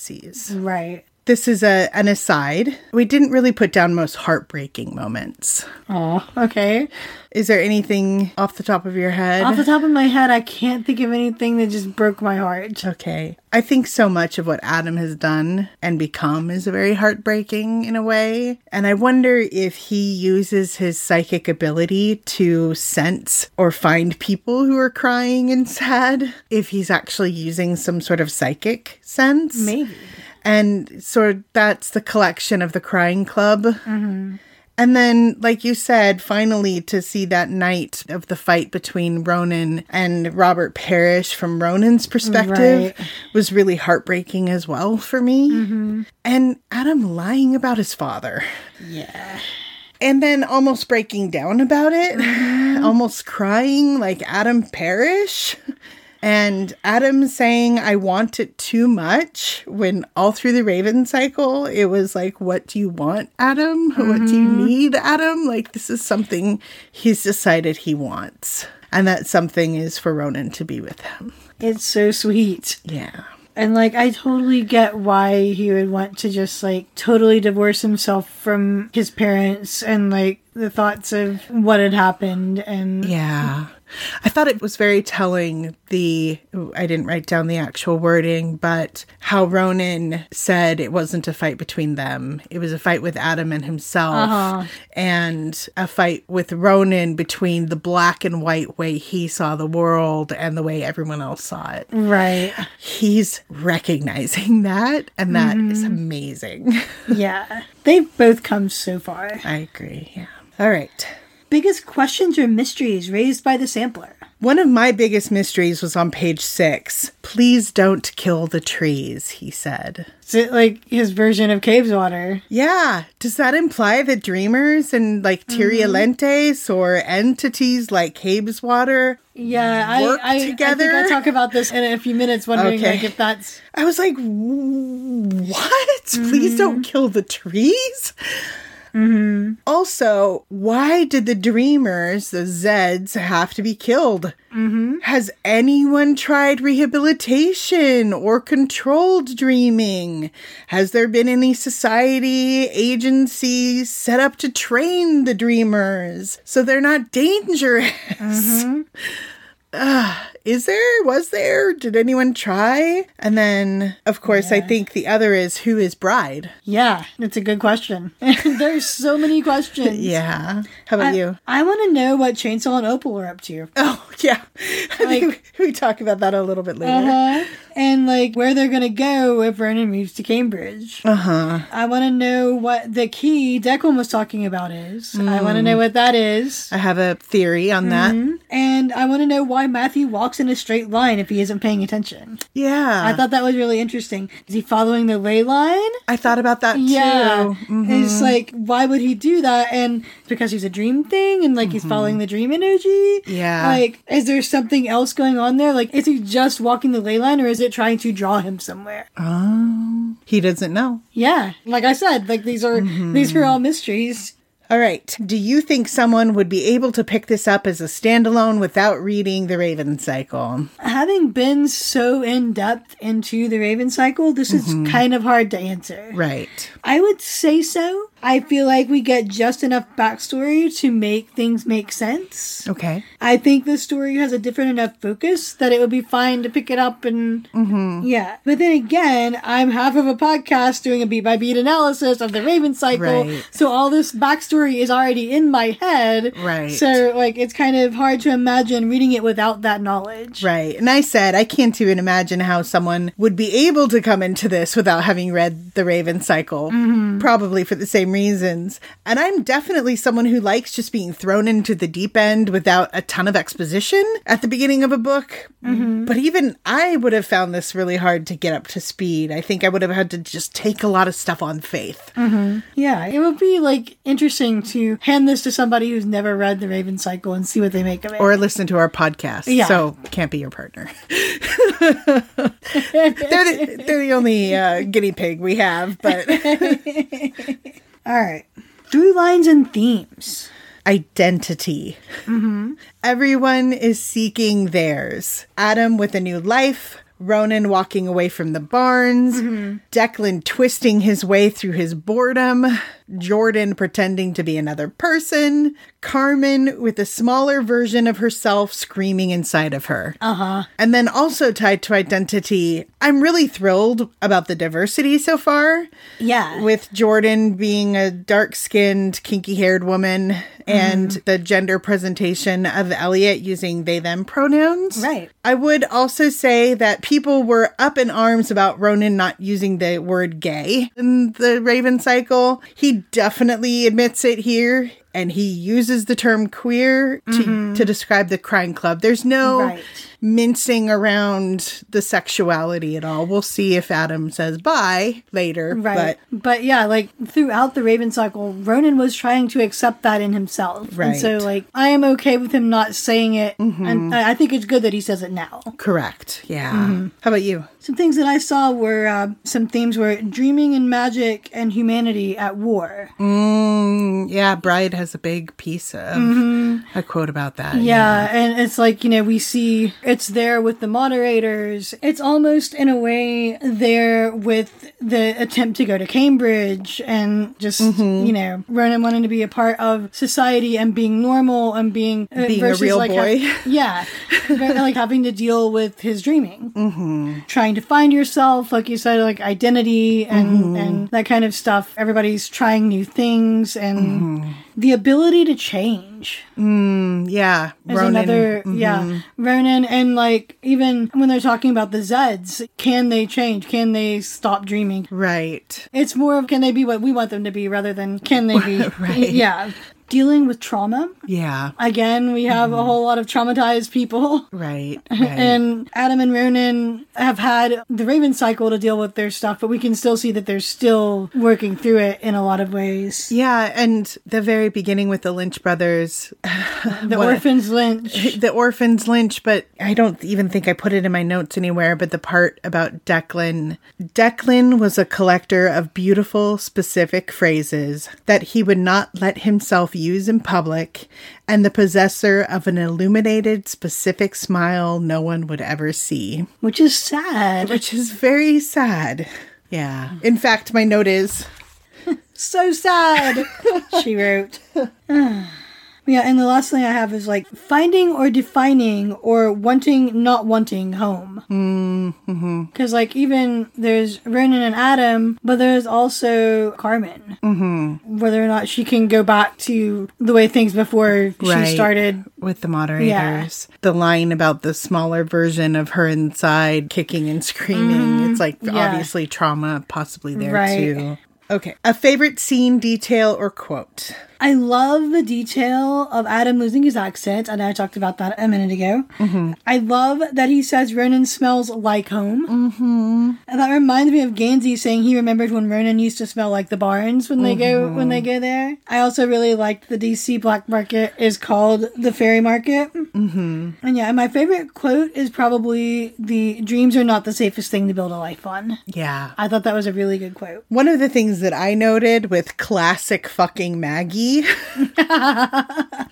Right. This is a an aside. We didn't really put down most heartbreaking moments. Oh, okay. Is there anything off the top of your head? Off the top of my head, I can't think of anything that just broke my heart. Okay. I think so much of what Adam has done and become is very heartbreaking in a way. And I wonder if he uses his psychic ability to sense or find people who are crying and sad. If he's actually using some sort of psychic sense. Maybe. And sort of that's the collection of the Crying Club. Mm-hmm. And then, like you said, finally to see that night of the fight between Ronan and Robert Parrish from Ronan's perspective right. was really heartbreaking as well for me. Mm-hmm. And Adam lying about his father. Yeah. And then almost breaking down about it. Mm-hmm. Almost crying like Adam Parrish. And Adam saying, I want it too much, when all through the Raven cycle, it was like, what do you want, Adam? Mm-hmm. What do you need, Adam? Like, this is something he's decided he wants. And that something is for Ronan to be with him. It's so sweet. Yeah. And, like, I totally get why he would want to just, like, totally divorce himself from his parents and, like, the thoughts of what had happened. And yeah. I thought it was very telling, the, I didn't write down the actual wording, but how Ronan said it wasn't a fight between them. It was a fight with Adam and himself, uh-huh. and a fight with Ronan between the black and white way he saw the world and the way everyone else saw it. Right. He's recognizing that, and that mm-hmm. is amazing. Yeah. They've both come so far. I agree, yeah. All right. Biggest questions or mysteries raised by the sampler? One of my biggest mysteries was on page six. Please don't kill the trees, he said. Is it like his version of Cabeswater? Yeah. Does that imply that dreamers and like Tiriolentes mm-hmm. or entities like Cabeswater yeah, work I, I, together? Yeah, I think I'll talk about this in a few minutes, wondering okay. like if that's... I was like, what? Mm-hmm. Please don't kill the trees? Mm-hmm. Also, why did the dreamers, the Zeds, have to be killed? Mm-hmm. Has anyone tried rehabilitation or controlled dreaming? Has there been any society, agency set up to train the dreamers so they're not dangerous? Mm-hmm. Uh, is there? Was there? Did anyone try? And then, of course, yeah. I think the other is, who is Bryde? Yeah, it's a good question. There's so many questions. Yeah. How about I, you? I want to know what Chainsaw and Opal are up to. Oh, yeah. I like, think we, we talk about that a little bit later. Uh-huh. And, like, where they're going to go if Ronan moves to Cambridge. Uh-huh. I want to know what the key Declan was talking about is. Mm. I want to know what that is. I have a theory on mm-hmm. that. And I want to know why Why Matthew walks in a straight line if he isn't paying attention. Yeah. I thought that was really interesting. Is he following the ley line? I thought about that yeah. too. Mm-hmm. It's like, why would he do that? And because he's a dream thing and like mm-hmm. he's following the dream energy. Yeah. Like, is there something else going on there? Like, is he just walking the ley line or is it trying to draw him somewhere? Oh. He doesn't know. Yeah. Like I said, like these are mm-hmm. these are all mysteries. All right. Do you think someone would be able to pick this up as a standalone without reading The Raven Cycle? Having been so in-depth into The Raven Cycle, this mm-hmm. is kind of hard to answer. Right. I would say so. I feel like we get just enough backstory to make things make sense. Okay. I think the story has a different enough focus that it would be fine to pick it up and... Mm-hmm. Yeah. But then again, I'm half of a podcast doing a beat-by-beat analysis of the Raven Cycle, right. So all this backstory is already in my head. Right. So, like, it's kind of hard to imagine reading it without that knowledge. Right. And I said, I can't even imagine how someone would be able to come into this without having read the Raven Cycle. Mm-hmm. Probably for the same reasons. And I'm definitely someone who likes just being thrown into the deep end without a ton of exposition at the beginning of a book. Mm-hmm. But even I would have found this really hard to get up to speed. I think I would have had to just take a lot of stuff on faith. Mm-hmm. Yeah, it would be like interesting to hand this to somebody who's never read The Raven Cycle and see what they make of it. Or listen to our podcast. Yeah. So can't be your partner. they're, the, they're the only uh, guinea pig we have, but... All right. Through lines and themes. Identity. Mm-hmm. Everyone is seeking theirs. Adam with a new life. Ronan walking away from the barns. Mm-hmm. Declan twisting his way through his boredom. Jordan pretending to be another person. Carmen with a smaller version of herself screaming inside of her. Uh-huh. And then also tied to identity, I'm really thrilled about the diversity so far. Yeah. With Jordan being a dark-skinned, kinky-haired woman and mm. the gender presentation of Elliot using they-them pronouns. Right. I would also say that people were up in arms about Ronan not using the word gay in the Raven Cycle. He definitely admits it here. And he uses the term queer to, mm-hmm. to describe the Crying Club. There's no right. mincing around the sexuality at all. We'll see if Adam says bye later. Right. But, but yeah, like throughout the Raven Cycle, Ronan was trying to accept that in himself. Right. And so like, I am okay with him not saying it. Mm-hmm. And I think it's good that he says it now. Correct. Yeah. Mm-hmm. How about you? Some things that I saw were, uh, some themes were dreaming and magic and humanity at war. Mm, yeah, Bryde has a big piece of mm-hmm. a quote about that. Yeah, yeah, and it's like, you know, we see it's there with the moderators. It's almost, in a way, there with the attempt to go to Cambridge and just, mm-hmm. you know, Ronan wanting to be a part of society and being normal and being... Uh, being versus a real like boy. Ha- yeah. Like having to deal with his dreaming. Mm-hmm. Trying to find yourself, like you said, like identity and, mm-hmm. and that kind of stuff. Everybody's trying new things and... Mm-hmm. The ability to change. Mm, yeah. There's Ronan. Another, mm-hmm. yeah. Ronan, and like, even when they're talking about the Zeds, can they change? Can they stop dreaming? Right. It's more of, can they be what we want them to be rather than can they be? Right. Yeah. Dealing with trauma. Yeah. Again, we have mm. a whole lot of traumatized people. Right, right. And Adam and Ronan have had the Raven Cycle to deal with their stuff, but we can still see that they're still working through it in a lot of ways. Yeah, and the very beginning with the Lynch brothers. The what, orphans Lynch. The orphans Lynch, but I don't even think I put it in my notes anywhere, but the part about Declan. Declan was a collector of beautiful, specific phrases that he would not let himself use in public, and the possessor of an illuminated, specific smile no one would ever see. Which is sad. Which is very sad. Yeah. In fact, my note is... so sad, she wrote. Yeah, and the last thing I have is like finding or defining or wanting, not wanting home. Mm-hmm. Because like even there's Ronan and Adam, but there's also Carmen. Mm-hmm. Whether or not she can go back to the way things before right. she started. With the moderators. Yeah. The line about the smaller version of her inside kicking and screaming. Mm-hmm. It's like yeah. obviously trauma possibly there right. too. Okay. A favorite scene, detail, or quote? I love the detail of Adam losing his accent, and I talked about that a minute ago. Mm-hmm. I love that he says Ronan smells like home. Mm-hmm. And that reminds me of Gansey saying he remembered when Ronan used to smell like the barns when they mm-hmm. go when they go there. I also really liked the D C Black Market is called the Fairy Market. Mm-hmm. And yeah, and my favorite quote is probably the dreams are not the safest thing to build a life on. Yeah. I thought that was a really good quote. One of the things that I noted with classic fucking Maggie D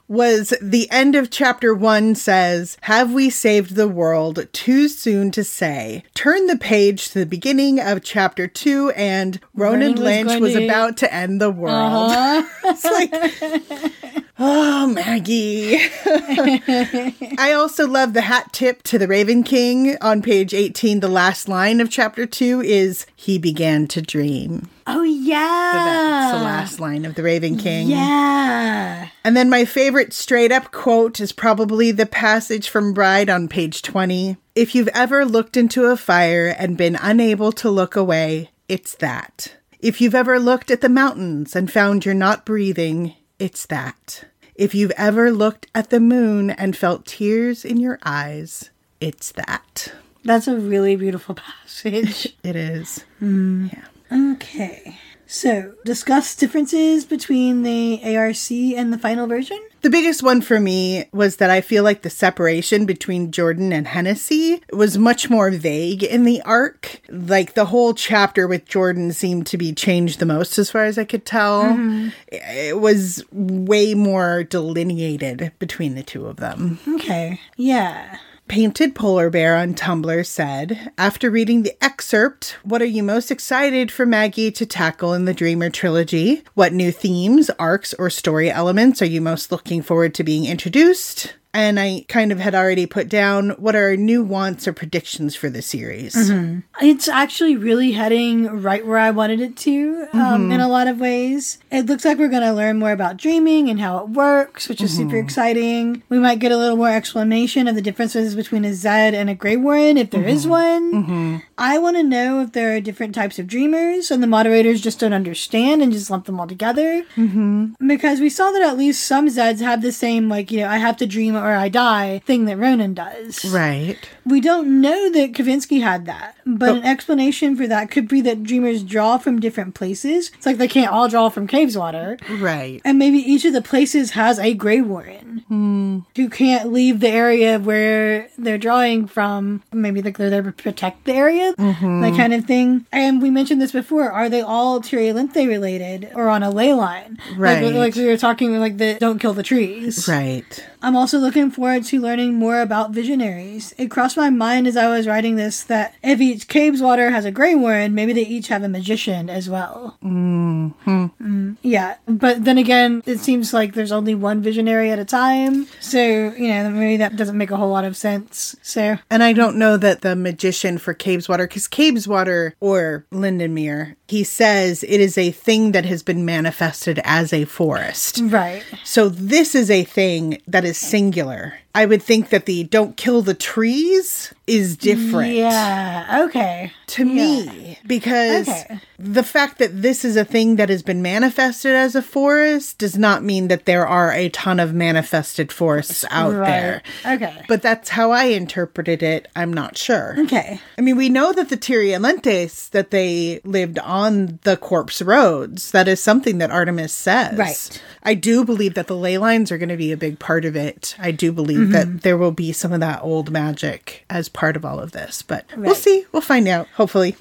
was the end of chapter one says, "Have we saved the world? Too soon to say." Turn the page to the beginning of chapter two and Ronan, Ronan was Lynch was to... about to end the world. Uh-huh. It's like, oh, Maggie. I also love the hat tip to the Raven King on page eighteen. The last line of chapter two is, "He began to dream." Oh, yeah. So that's the last line of the Raven King. Yeah. And then my favorite straight up quote is probably the passage from Bryde on page twenty. "If you've ever looked into a fire and been unable to look away, it's that. If you've ever looked at the mountains and found you're not breathing, it's that. If you've ever looked at the moon and felt tears in your eyes, it's that." That's a really beautiful passage. It is. Mm. Yeah. Okay. So, discuss differences between the A R C and the final version. The biggest one for me was that I feel like the separation between Jordan and Hennessy was much more vague in the arc. Like, the whole chapter with Jordan seemed to be changed the most, as far as I could tell. Mm-hmm. It was way more delineated between the two of them. Okay. Yeah. Painted Polar Bear on Tumblr said, "After reading the excerpt, what are you most excited for Maggie to tackle in the Dreamer trilogy? What new themes, arcs, or story elements are you most looking forward to being introduced?" And I kind of had already put down, what are new wants or predictions for the series? Mm-hmm. It's actually really heading right where I wanted it to, um, mm-hmm. in a lot of ways. It looks like we're going to learn more about dreaming and how it works, which is mm-hmm. super exciting. We might get a little more explanation of the differences between a Zed and a Greywaren, if there mm-hmm. is one. Mm-hmm. I want to know if there are different types of dreamers, and the moderators just don't understand and just lump them all together. Mm-hmm. Because we saw that at least some Zeds have the same, like, you know, I have to dream or I die thing that Ronan does. Right. We don't know that Kavinsky had that, but oh. an explanation for that could be that dreamers draw from different places. It's like they can't all draw from Cabeswater. Right. And maybe each of the places has a Greywaren mm. who can't leave the area where they're drawing from. Maybe they're there to protect the area, mm-hmm. that kind of thing. And we mentioned this before. Are they all Tirelinthe related or on a ley line? Right. Like, like we were talking, like, the don't kill the trees. Right. I'm also looking forward to learning more about Visionaries. It crossed my mind as I was writing this that if each Cabeswater has a Greywaren, maybe they each have a magician as well. Mm-hmm. Mm, yeah, but then again, it seems like there's only one Visionary at a time, so, you know, maybe that doesn't make a whole lot of sense. So, and I don't know that the magician for Cabeswater, because Cabeswater or Lindenmere, he says it is a thing that has been manifested as a forest. Right. So this is a thing that is singular. I would think that the don't kill the trees is different. Yeah, okay. To yeah. me, because okay. the fact that this is a thing that has been manifested as a forest does not mean that there are a ton of manifested forests out right. there. Okay. But that's how I interpreted it. I'm not sure. Okay. I mean, we know that the Tirelinthes, that they lived on the corpse roads. That is something that Artemis says. Right. I do believe that the ley lines are going to be a big part of it. I do believe mm-hmm. that there will be some of that old magic as part of all of this, but right. we'll see. We'll find out, hopefully.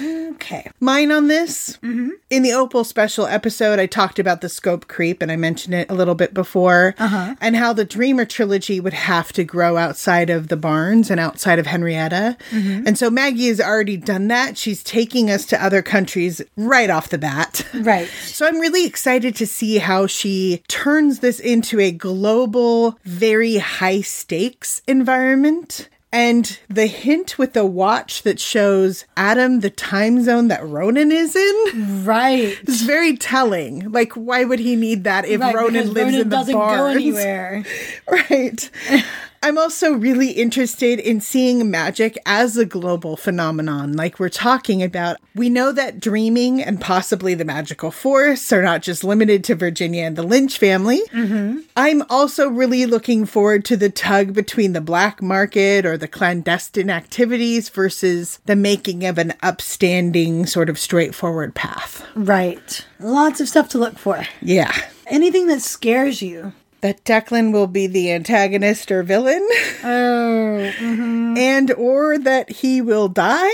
Okay. Mine on this, mm-hmm. in the Opal special episode, I talked about the scope creep, and I mentioned it a little bit before, uh-huh. and how the Dreamer trilogy would have to grow outside of the barns and outside of Henrietta. Mm-hmm. And so Maggie has already done that. She's taking us to other countries right off the bat. Right. So I'm really excited to see how she turns this into a global, very high stakes environment. And the hint with the watch that shows Adam the time zone that Ronan is in, right, is very telling. Like, why would he need that if right, Ronan lives Ronan in the barns? Doesn't go anywhere, right? I'm also really interested in seeing magic as a global phenomenon, like we're talking about. We know that dreaming and possibly the magical forests are not just limited to Virginia and the Lynch family. Mm-hmm. I'm also really looking forward to the tug between the black market or the clandestine activities versus the making of an upstanding sort of straightforward path. Right. Lots of stuff to look for. Yeah. Anything that scares you. That Declan will be the antagonist or villain. Oh. Mm-hmm. And or that he will die.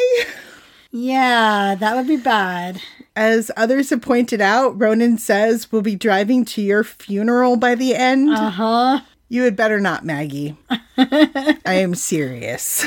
Yeah, that would be bad. as others have pointed out, Ronan says we'll be driving to your funeral by the end. Uh-huh. You had better not, Maggie. I am serious.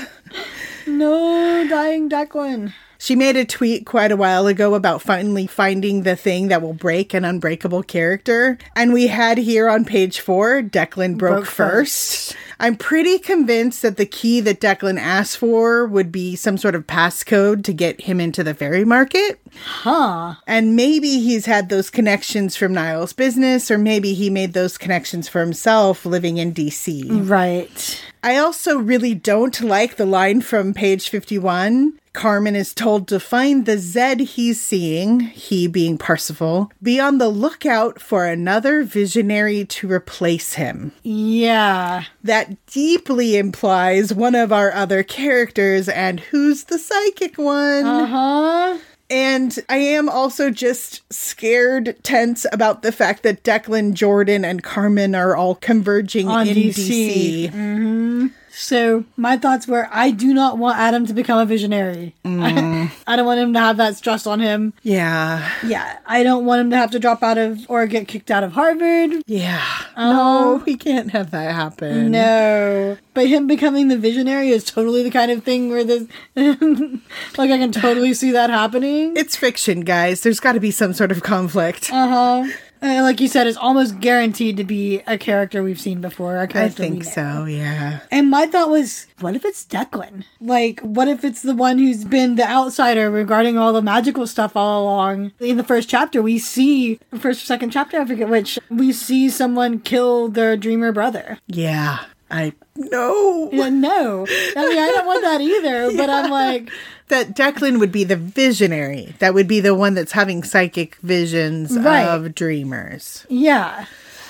No, dying Declan. She made a tweet quite a while ago about finally finding the thing that will break an unbreakable character. And we had here on page four, Declan broke, broke first. first. I'm pretty convinced that the key that Declan asked for would be some sort of passcode to get him into the fairy market. Huh. And maybe he's had those connections from Niall's business, or maybe he made those connections for himself living in D C. Right. I also really don't like the line from page fifty-one. Carmen is told to find the Zed he's seeing, he being Parsifal, be on the lookout for another visionary to replace him. Yeah. That deeply implies one of our other characters, and who's the psychic one? Uh-huh. And I am also just scared, tense about the fact that Declan, Jordan, and Carmen are all converging on in D C. Mm-hmm. So my thoughts were, I do not want Adam to become a visionary. Mm. I don't want him to have that stress on him. Yeah. Yeah. I don't want him to have to drop out of or get kicked out of Harvard. Yeah. Um, no, we can't have that happen. No. But him becoming the visionary is totally the kind of thing where this, like, I can totally see that happening. It's fiction, guys. There's got to be some sort of conflict. Uh-huh. Uh, like you said, it's almost guaranteed to be a character we've seen before. A character I think so, yeah. And my thought was, what if it's Declan? Like, what if it's the one who's been the outsider regarding all the magical stuff all along? In the first chapter, we see, first or second chapter, I forget which, we see someone kill their dreamer brother. Yeah. I no. Yeah, no. I mean, I don't want that either, yeah. But I'm like... That Declan would be the visionary. That would be the one that's having psychic visions right. of dreamers. Yeah.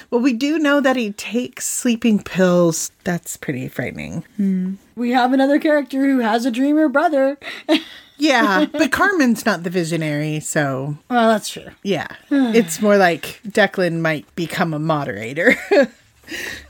Well, we do know that he takes sleeping pills. That's pretty frightening. Mm. We have another character who has a dreamer brother. Yeah, but Carmen's not the visionary, so... Well, that's true. Yeah. It's more like Declan might become a moderator.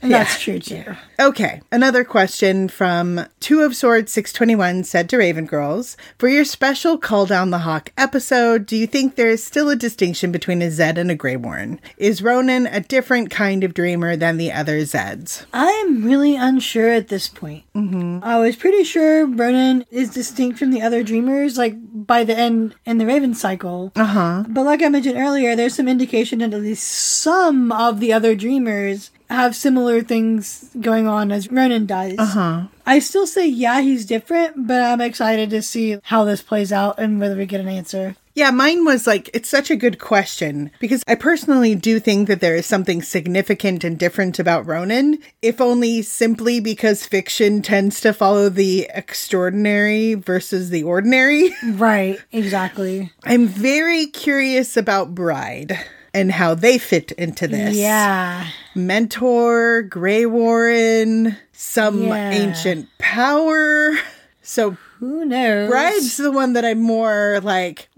And yeah. That's true, too. Yeah. Okay. Another question from Two of Swords six twenty-one said to Raven Girls, for your special Call Down the Hawk episode, do you think there is still a distinction between a Zed and a Greywaren? Is Ronan a different kind of dreamer than the other Zeds? I am really unsure at this point. Mm-hmm. I was pretty sure Ronan is distinct from the other dreamers, like, by the end in the Raven Cycle. Uh-huh. But like I mentioned earlier, there's some indication that at least some of the other dreamers have similar things going on as Ronan does. Uh-huh. I still say, yeah, he's different, but I'm excited to see how this plays out and whether we get an answer. Yeah, mine was like, it's such a good question, because I personally do think that there is something significant and different about Ronan, if only simply because fiction tends to follow the extraordinary versus the ordinary. Right, exactly. I'm very curious about Bryde and how they fit into this. Yeah. Mentor, Greywaren, some yeah. ancient power. So who knows? Bryde's the one that I'm more like,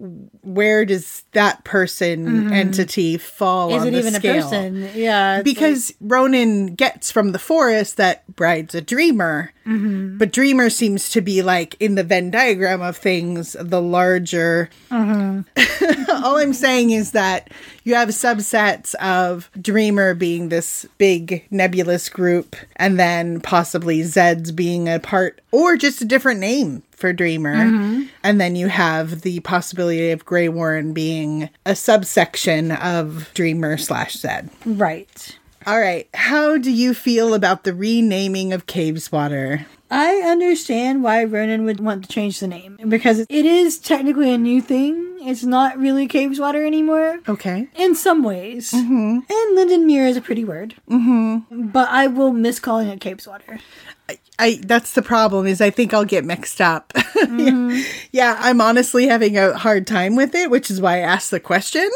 where does that person mm-hmm. entity fall Is on the scale? Is it even a person? Yeah. Because like... Ronan gets from the forest that Bryde's a dreamer. Mm-hmm. But dreamer seems to be like, in the Venn diagram of things, the larger. Mm-hmm. All I'm saying is that you have subsets of dreamer being this big nebulous group, and then possibly Zeds being a part or just a different name for dreamer. Mm-hmm. And then you have the possibility of Greywaren being a subsection of dreamer slash Zed. Right. All right. How do you feel about the renaming of Cabeswater? I understand why Ronan would want to change the name, because it is technically a new thing. It's not really Cabeswater anymore. Okay. In some ways. Mm-hmm. And Lindenmere is a pretty word. Mm-hmm. But I will miss calling it Cabeswater. I, I that's the problem, is I think I'll get mixed up. Mm-hmm. yeah. yeah, I'm honestly having a hard time with it, which is why I asked the question.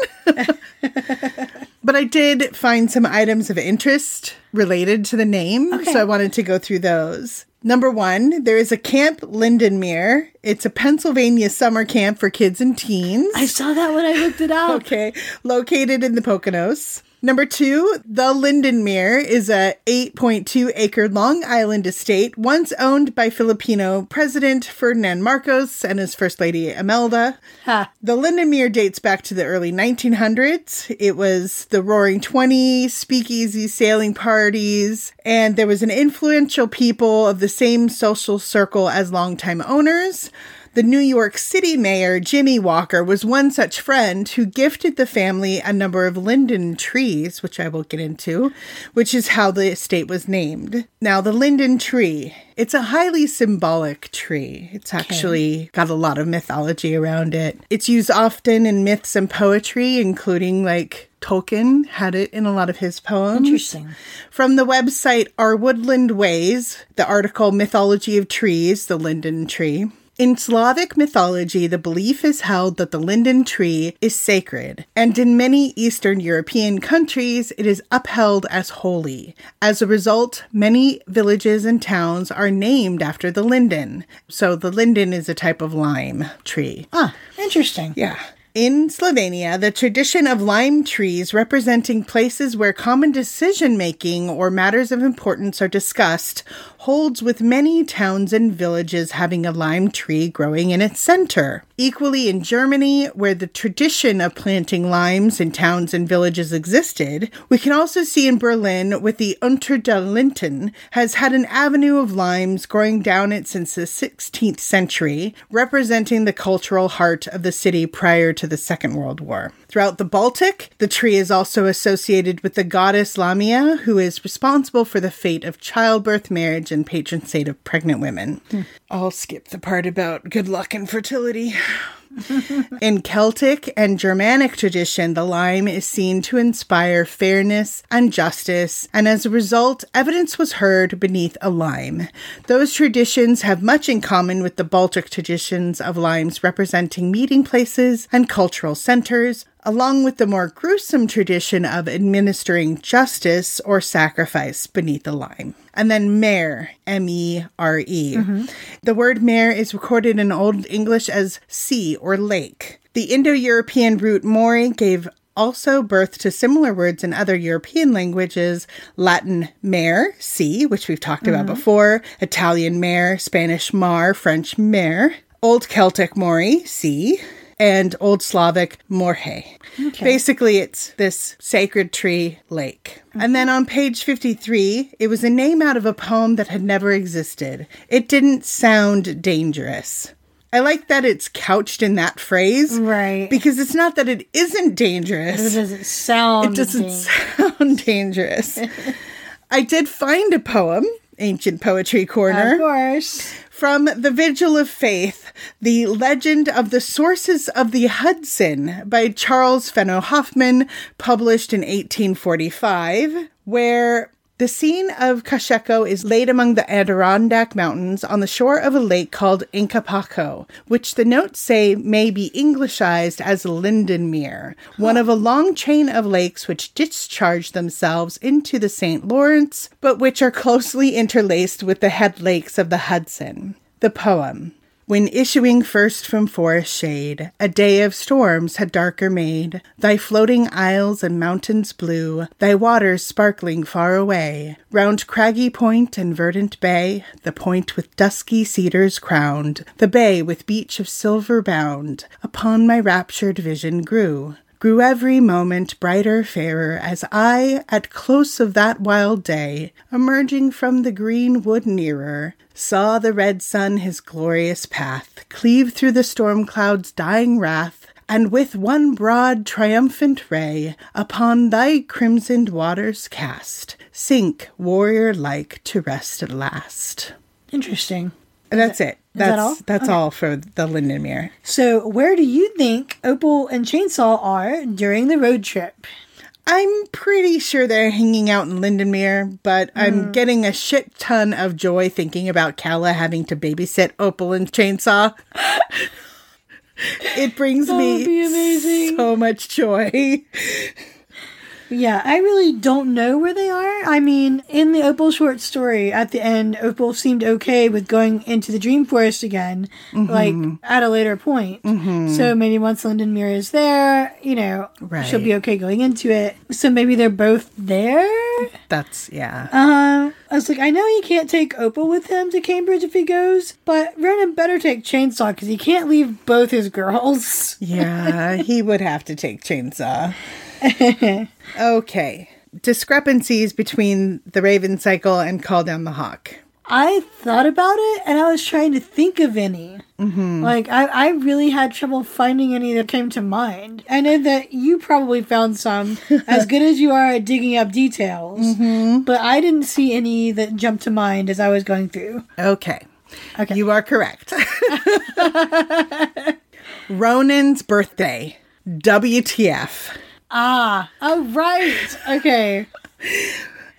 But I did find some items of interest related to the name, okay. So I wanted to go through those. Number one, there is a Camp Lindenmere. It's a Pennsylvania summer camp for kids and teens. I saw that when I looked it up. Okay. Located in the Poconos. Number two, the Lindenmere is a eight point two acre Long Island estate once owned by Filipino President Ferdinand Marcos and his First Lady Imelda. Huh. The Lindenmere dates back to the early nineteen hundreds. It was the Roaring Twenties, speakeasy sailing parties, and there was an influential people of the same social circle as longtime owners. The New York City mayor, Jimmy Walker, was one such friend who gifted the family a number of linden trees, which I will get into, which is how the estate was named. Now, the linden tree, it's a highly symbolic tree. It's actually okay. got a lot of mythology around it. It's used often in myths and poetry, including like Tolkien had it in a lot of his poems. Interesting. From the website Our Woodland Ways, the article Mythology of Trees, the Linden Tree. In Slavic mythology, the belief is held that the linden tree is sacred, and in many Eastern European countries, it is upheld as holy. As a result, many villages and towns are named after the linden. So the linden is a type of lime tree. Ah, interesting. Yeah. In Slovenia, the tradition of lime trees representing places where common decision-making or matters of importance are discussed holds with many towns and villages having a lime tree growing in its center. Equally in Germany, where the tradition of planting limes in towns and villages existed, we can also see in Berlin with the Unter der Linden has had an avenue of limes growing down it since the sixteenth century, representing the cultural heart of the city prior to to the Second World War. Throughout the Baltic, the tree is also associated with the goddess Lamia, who is responsible for the fate of childbirth, marriage, and patron saint of pregnant women. Hmm. I'll skip the part about good luck and fertility. In Celtic and Germanic tradition, the lime is seen to inspire fairness and justice, and as a result, evidence was heard beneath a lime. Those traditions have much in common with the Baltic traditions of limes representing meeting places and cultural centers, along with the more gruesome tradition of administering justice or sacrifice beneath the lime. And then mere, M E R E. Mm-hmm. The word mere is recorded in Old English as sea or lake. The Indo-European root mori gave also birth to similar words in other European languages, Latin mare, sea, which we've talked mm-hmm. about before, Italian mare, Spanish mar, French mare, Old Celtic mori, sea, and Old Slavic morhe. Okay. Basically, it's this sacred tree lake. Mm-hmm. And then on page fifty-three, it was a name out of a poem that had never existed. It didn't sound dangerous. I like that it's couched in that phrase. Right. Because it's not that it isn't dangerous. It doesn't sound It doesn't dangerous. sound dangerous. I did find a poem, Ancient Poetry Corner. Of course. From The Vigil of Faith, The Legend of the Sources of the Hudson by Charles Fenno Hoffman, published in eighteen forty-five, where the scene of Kasheko is laid among the Adirondack Mountains on the shore of a lake called Incapaco, which the notes say may be Englishized as Lindenmere, one of a long chain of lakes which discharge themselves into the Saint Lawrence, but which are closely interlaced with the head lakes of the Hudson. The poem. When issuing first from forest shade, a day of storms had darker made, thy floating isles and mountains blue, thy waters sparkling far away, round craggy point and verdant bay, the point with dusky cedars crowned, the bay with beach of silver bound, upon my raptured vision grew. Grew every moment brighter, fairer, as I, at close of that wild day, emerging from the green wood nearer, saw the red sun his glorious path, cleave through the storm cloud's dying wrath, and with one broad triumphant ray upon thy crimsoned waters cast, sink warrior-like to rest at last. Interesting. And that's it. That's, Is that all? That's okay. all for the Lindenmere. So where do you think Opal and Chainsaw are during the road trip? I'm pretty sure they're hanging out in Lindenmere, but mm. I'm getting a shit ton of joy thinking about Kala having to babysit Opal and Chainsaw. It brings me so much joy. Yeah, I really don't know where they are. I mean, in the Opal short story, at the end, Opal seemed okay with going into the Dream Forest again, mm-hmm. like, at a later point. Mm-hmm. So maybe once Lindenmere is there, you know, right. she'll be okay going into it. So maybe they're both there? That's, yeah. Uh, I was like, I know he can't take Opal with him to Cambridge if he goes, but Ronan better take Chainsaw, because he can't leave both his girls. Yeah, he would have to take Chainsaw. Okay. Discrepancies between the Raven Cycle and Call Down the Hawk. I thought about it, and I was trying to think of any. Mm-hmm. Like, I, I really had trouble finding any that came to mind. I know that you probably found some, as good as you are at digging up details, mm-hmm. but I didn't see any that jumped to mind as I was going through. Okay. Okay. You are correct. Ronan's birthday. W T F. Ah, oh, right. Okay.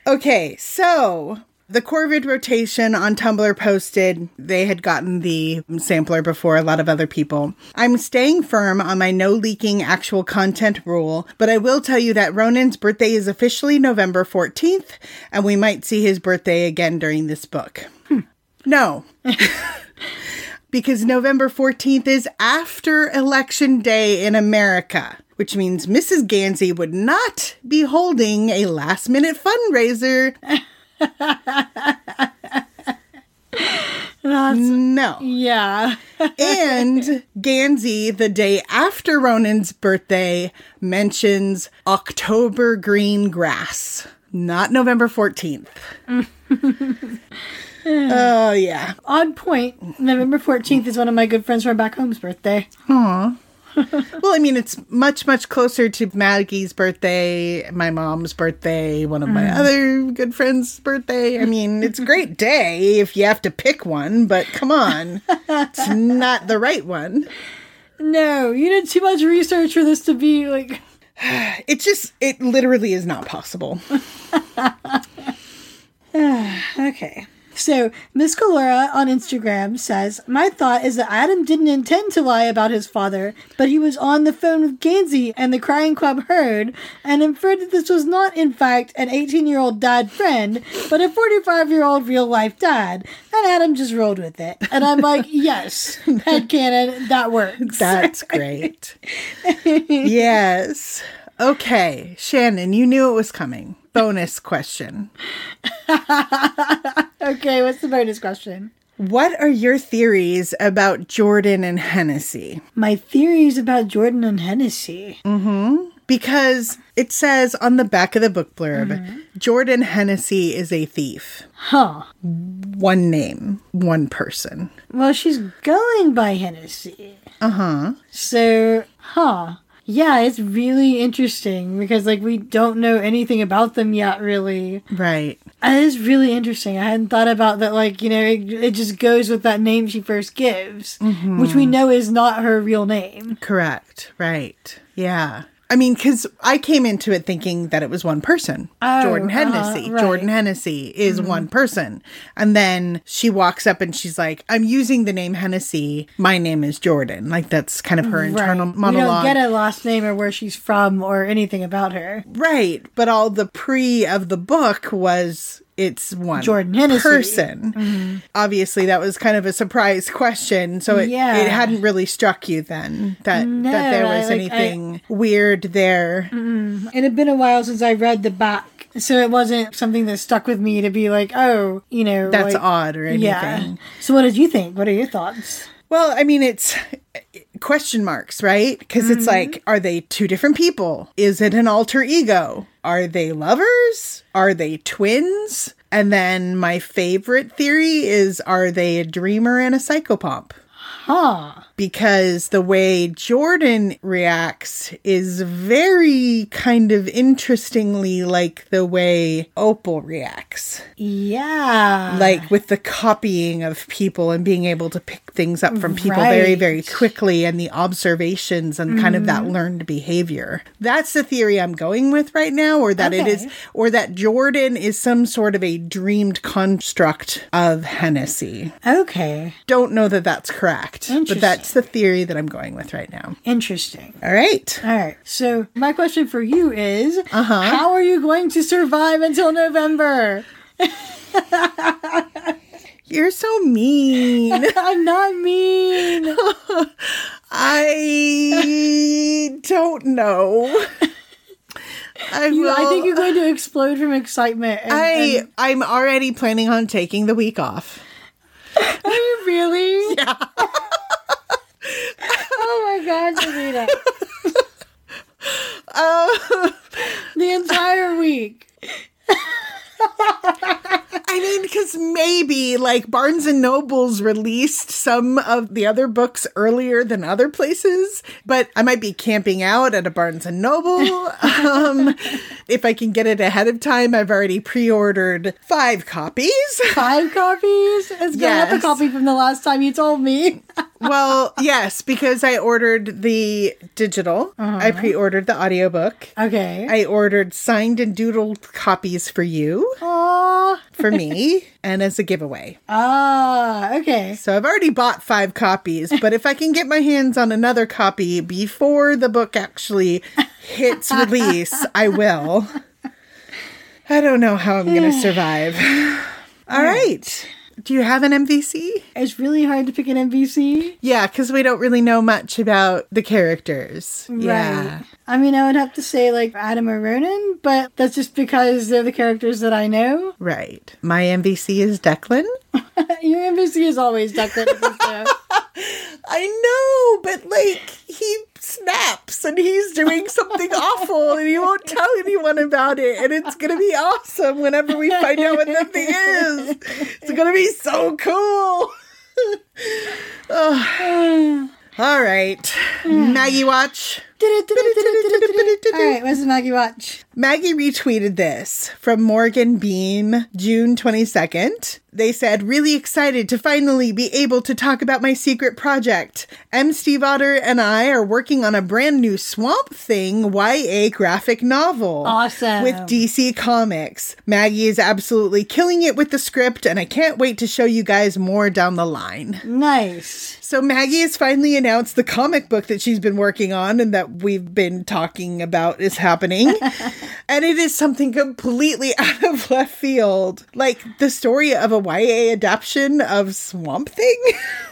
Okay, so the Corvid rotation on Tumblr posted, they had gotten the sampler before a lot of other people. I'm staying firm on my no leaking actual content rule, but I will tell you that Ronan's birthday is officially November fourteenth, and we might see his birthday again during this book. Hmm. No. Because November fourteenth is after Election Day in America, which means Missus Gansey would not be holding a last-minute fundraiser. That's, no. Yeah. And Gansey, the day after Ronan's birthday, mentions October green grass, not November fourteenth. Oh, yeah. On point, November fourteenth is one of my good friends from back home's birthday. Aw. Well, I mean, it's much, much closer to Maggie's birthday, my mom's birthday, one of my mm. other good friends' birthday. I mean, it's a great day if you have to pick one, but come on. It's not the right one. No, you did too much research for this to be like... It just, it literally is not possible. Okay. So, Miss Galora on Instagram says, my thought is that Adam didn't intend to lie about his father, but he was on the phone with Gansey and the Crying Club heard, and inferred that this was not, in fact, an eighteen-year-old dad friend, but a forty-five-year-old real-life dad. And Adam just rolled with it. And I'm like, yes, headcanon, that works. That's great. Yes. Okay, Shannon, you knew it was coming. Bonus question. Okay, what's the bonus question? What are your theories about Jordan and Hennessy? My theories about Jordan and Hennessy? Mm-hmm. Because it says on the back of the book blurb, mm-hmm. Jordan Hennessy is a thief. Huh. One name, one person. Well, she's going by Hennessy. Uh-huh. So, huh. Yeah, it's really interesting because, like, we don't know anything about them yet, really. Right. It is really interesting. I hadn't thought about that, like, you know, it, it just goes with that name she first gives, mm-hmm. which we know is not her real name. Correct. Right. Yeah. I mean, because I came into it thinking that it was one person. Oh, Jordan Hennessy. Uh, right. Jordan Hennessy is mm-hmm. one person. And then she walks up and she's like, I'm using the name Hennessy. My name is Jordan. Like, that's kind of her right. internal monologue. We don't get a last name or where she's from or anything about her. Right. But all the pre of the book was... It's one Jordan Hennessy. Person. Mm-hmm. Obviously, that was kind of a surprise question, so it, yeah. it hadn't really struck you then that, no, that there was I, like, anything I, weird there. Mm-mm. It had been a while since I read the back, so it wasn't something that stuck with me to be like, oh, you know. That's like, odd or anything. Yeah. So what did you think? What are your thoughts? Well, I mean, it's... question marks, right? Because mm-hmm. it's like, are they two different people? Is it an alter ego? Are they lovers? Are they twins? And then my favorite theory is, are they a dreamer and a psychopomp? Huh. Because the way Jordan reacts is very kind of interestingly like the way Opal reacts. Yeah. Like with the copying of people and being able to pick things up from people right. very, very quickly and the observations and mm-hmm. kind of that learned behavior. That's the theory I'm going with right now, or that okay. it is, or that Jordan is some sort of a dreamed construct of Hennessy. Okay. Don't know that that's correct. correct. But that's the theory that I'm going with right now. Interesting. All right. All right. So my question for you is, uh-huh. how are you going to survive until November? You're so mean. I'm not mean. I don't know. I, you, I think you're going to explode from excitement. And, I, and... I'm already planning on taking the week off. Are you really? Yeah. Oh my God, Serena. Uh, the entire week. I mean, because maybe, like, Barnes and Noble's released some of the other books earlier than other places, but I might be camping out at a Barnes and Noble. Um, if I can get it ahead of time, I've already pre-ordered five copies. Five copies? It's yes. Going up a copy from the last time you told me. Well, yes, because I ordered the digital. Uh-huh. I pre-ordered the audiobook. Okay. I ordered signed and doodled copies for you. Aww. For me. And as a giveaway. Ah, okay. So I've already bought five copies, but if I can get my hands on another copy before the book actually hits release, I will. I don't know how I'm going to survive. All right. Do you have an M V C? It's really hard to pick an M V C. Yeah, because we don't really know much about the characters. Right. Yeah. I mean, I would have to say, like, Adam or Ronan, but that's just because they're the characters that I know. Right. My M V C is Declan. Your M V C is always Declan. I know, but, like, he snaps and he's doing something awful and he won't tell anyone about it, and it's gonna be awesome whenever we find out what that thing is. It's gonna be so cool. Oh. All right, Maggie Watch. All right, what's the Maggie Watch? Maggie retweeted this from Morgan Beam, June twenty-second. They said, really excited to finally be able to talk about my secret project. M. Stiefvater and I are working on a brand new Swamp Thing Y A graphic novel. Awesome. With D C Comics. Maggie is absolutely killing it with the script, and I can't wait to show you guys more down the line. Nice. So Maggie has finally announced the comic book that she's been working on and that we've been talking about is happening. And it is something completely out of left field. Like the story of a Y A adaptation of Swamp Thing.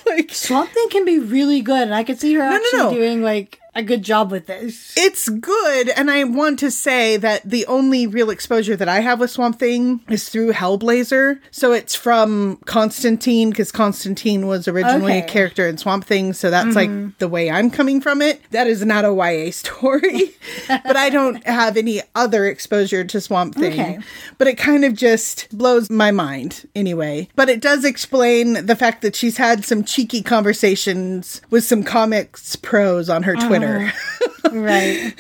Like Swamp Thing can be really good, and I could see her no, actually no, no. doing like a good job with this. It's good, and I want to say that the only real exposure that I have with Swamp Thing is through Hellblazer. So it's from Constantine, because Constantine was originally okay. a character in Swamp Thing, so that's mm-hmm. like the way I'm coming from it. That is not a Y A story, but I don't have any other exposure to Swamp Thing. Okay. But it kind of just blows my mind anyway. But it does explain the fact that she's had some cheeky conversations with some comics pros on her uh-huh. Twitter. Right.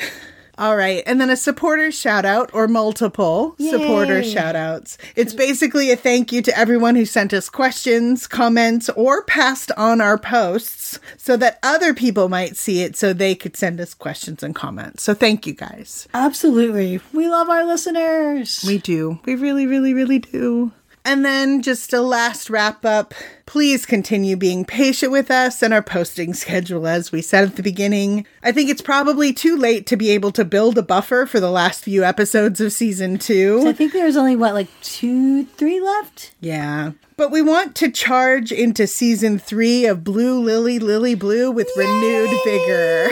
All right. And then a supporter shout out or multiple Yay. supporter shout outs. It's basically a thank you to everyone who sent us questions, comments, or passed on our posts so that other people might see it so they could send us questions and comments. So thank you guys. Absolutely. We love our listeners. We do. We really, really, really do. And then just a last wrap up. Please continue being patient with us and our posting schedule, as we said at the beginning. I think it's probably too late to be able to build a buffer for the last few episodes of season two. So I think there's only, what, like two, three left? Yeah. But we want to charge into season three of Blue Lily Lily Blue with Yay! renewed vigor.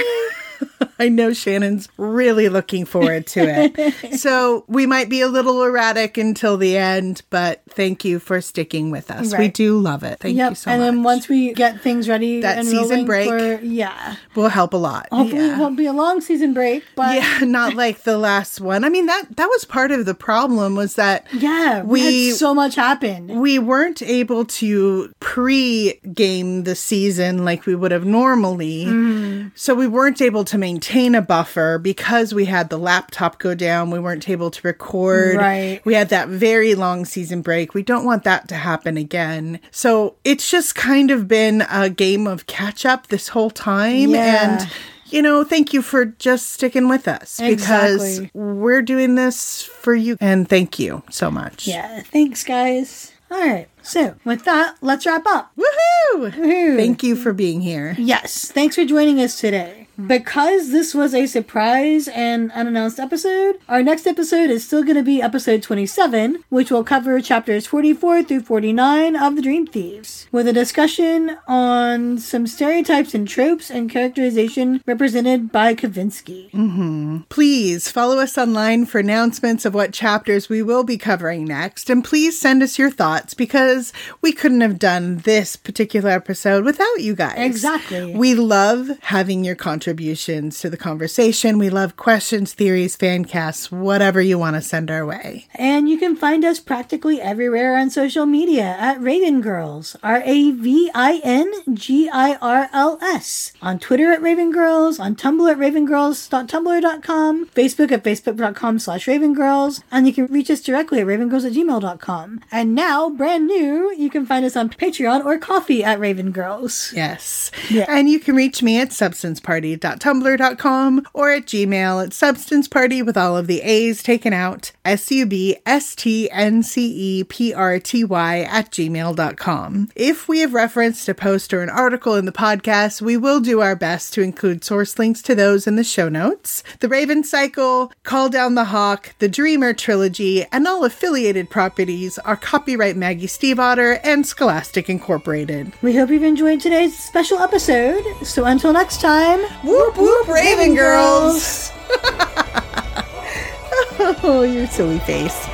I know Shannon's really looking forward to it. So we might be a little erratic until the end, but thank you for sticking with us. Right. We do love it. Thank yep. you so and much. And then once we get things ready, that and season break for, yeah, will help a lot. Hopefully yeah. it won't be a long season break, but yeah, not like the last one. I mean that that was part of the problem was that yeah, we had so much happened. We weren't able to pre-game the season like we would have normally, mm. so we weren't able to maintain. a buffer because we had the laptop go down. We weren't able to record. Right. We had that very long season break. We don't want that to happen again. So it's just kind of been a game of catch up this whole time. Yeah. And you know, thank you for just sticking with us because exactly. we're doing this for you. And thank you so much. Yeah. Thanks, guys. All right. So with that, let's wrap up. Woohoo! Woohoo! Thank you for being here. Yes. Thanks for joining us today. Because this was a surprise and unannounced episode, our next episode is still going to be episode twenty-seven, which will cover chapters forty-four through forty-nine of The Dream Thieves, with a discussion on some stereotypes and tropes and characterization represented by Kavinsky. Mm-hmm. Please follow us online for announcements of what chapters we will be covering next, and please send us your thoughts, because we couldn't have done this particular episode without you guys. Exactly. We love having your contributions. contributions to the conversation. We love questions, theories, fan casts, whatever you want to send our way. And you can find us practically everywhere on social media at Raven Girls, R A V I N G I R L S. On Twitter at Raven Girls, on Tumblr at ravengirls dot tumblr dot com, Facebook at facebook dot com slash ravengirls, and you can reach us directly at ravengirls at gmail dot com. And now, brand new, you can find us on Patreon or Ko-fi at Raven Girls. Yes. Yeah. And you can reach me at substance party dot tumblr dot com or at Gmail at substanceparty with all of the A's taken out, S U B S T N C E P R T Y at gmail dot com. If we have referenced a post or an article in the podcast, we will do our best to include source links to those in the show notes. The Raven Cycle, Call Down the Hawk, the Dreamer trilogy, and all affiliated properties are copyright Maggie Stiefvater and Scholastic Incorporated. We hope you've enjoyed today's special episode, so until next time, whoop whoop Raven Girls! Oh, your silly face.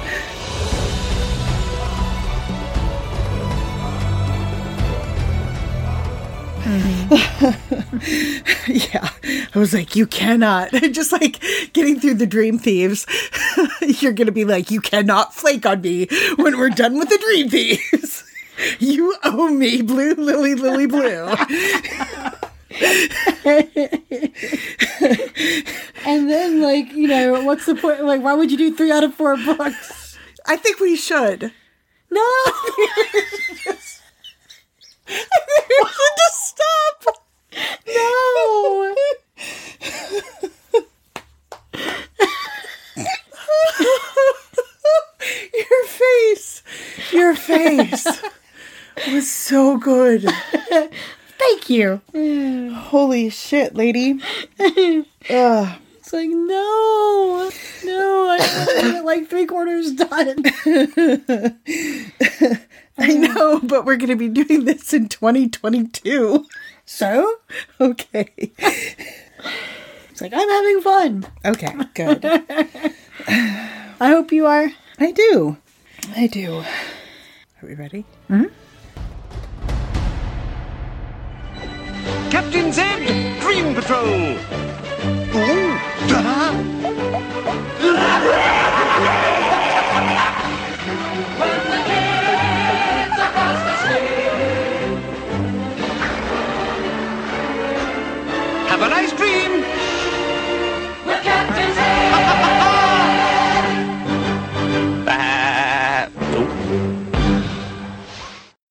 Yeah, I was like, you cannot. Just like getting through the Dream Thieves, you're going to be like, you cannot flake on me when we're done with the Dream Thieves. You owe me, Blue Lily Lily Blue. And then, like, you know, what's the point? Like, why would you do three out of four books? I think we should. No! Just stop! No! Your face! Your face was so good. Thank you. Holy shit, lady. uh. It's like, no. No, I only get like three quarters done. I know, but we're going to be doing this in twenty twenty-two. So? Okay. It's like, I'm having fun. Okay, good. I hope you are. I do. I do. Are we ready? Mm-hmm. Captain Zed, Dream Patrol! Ooh, da-da! When the kids across the street have a nice dream!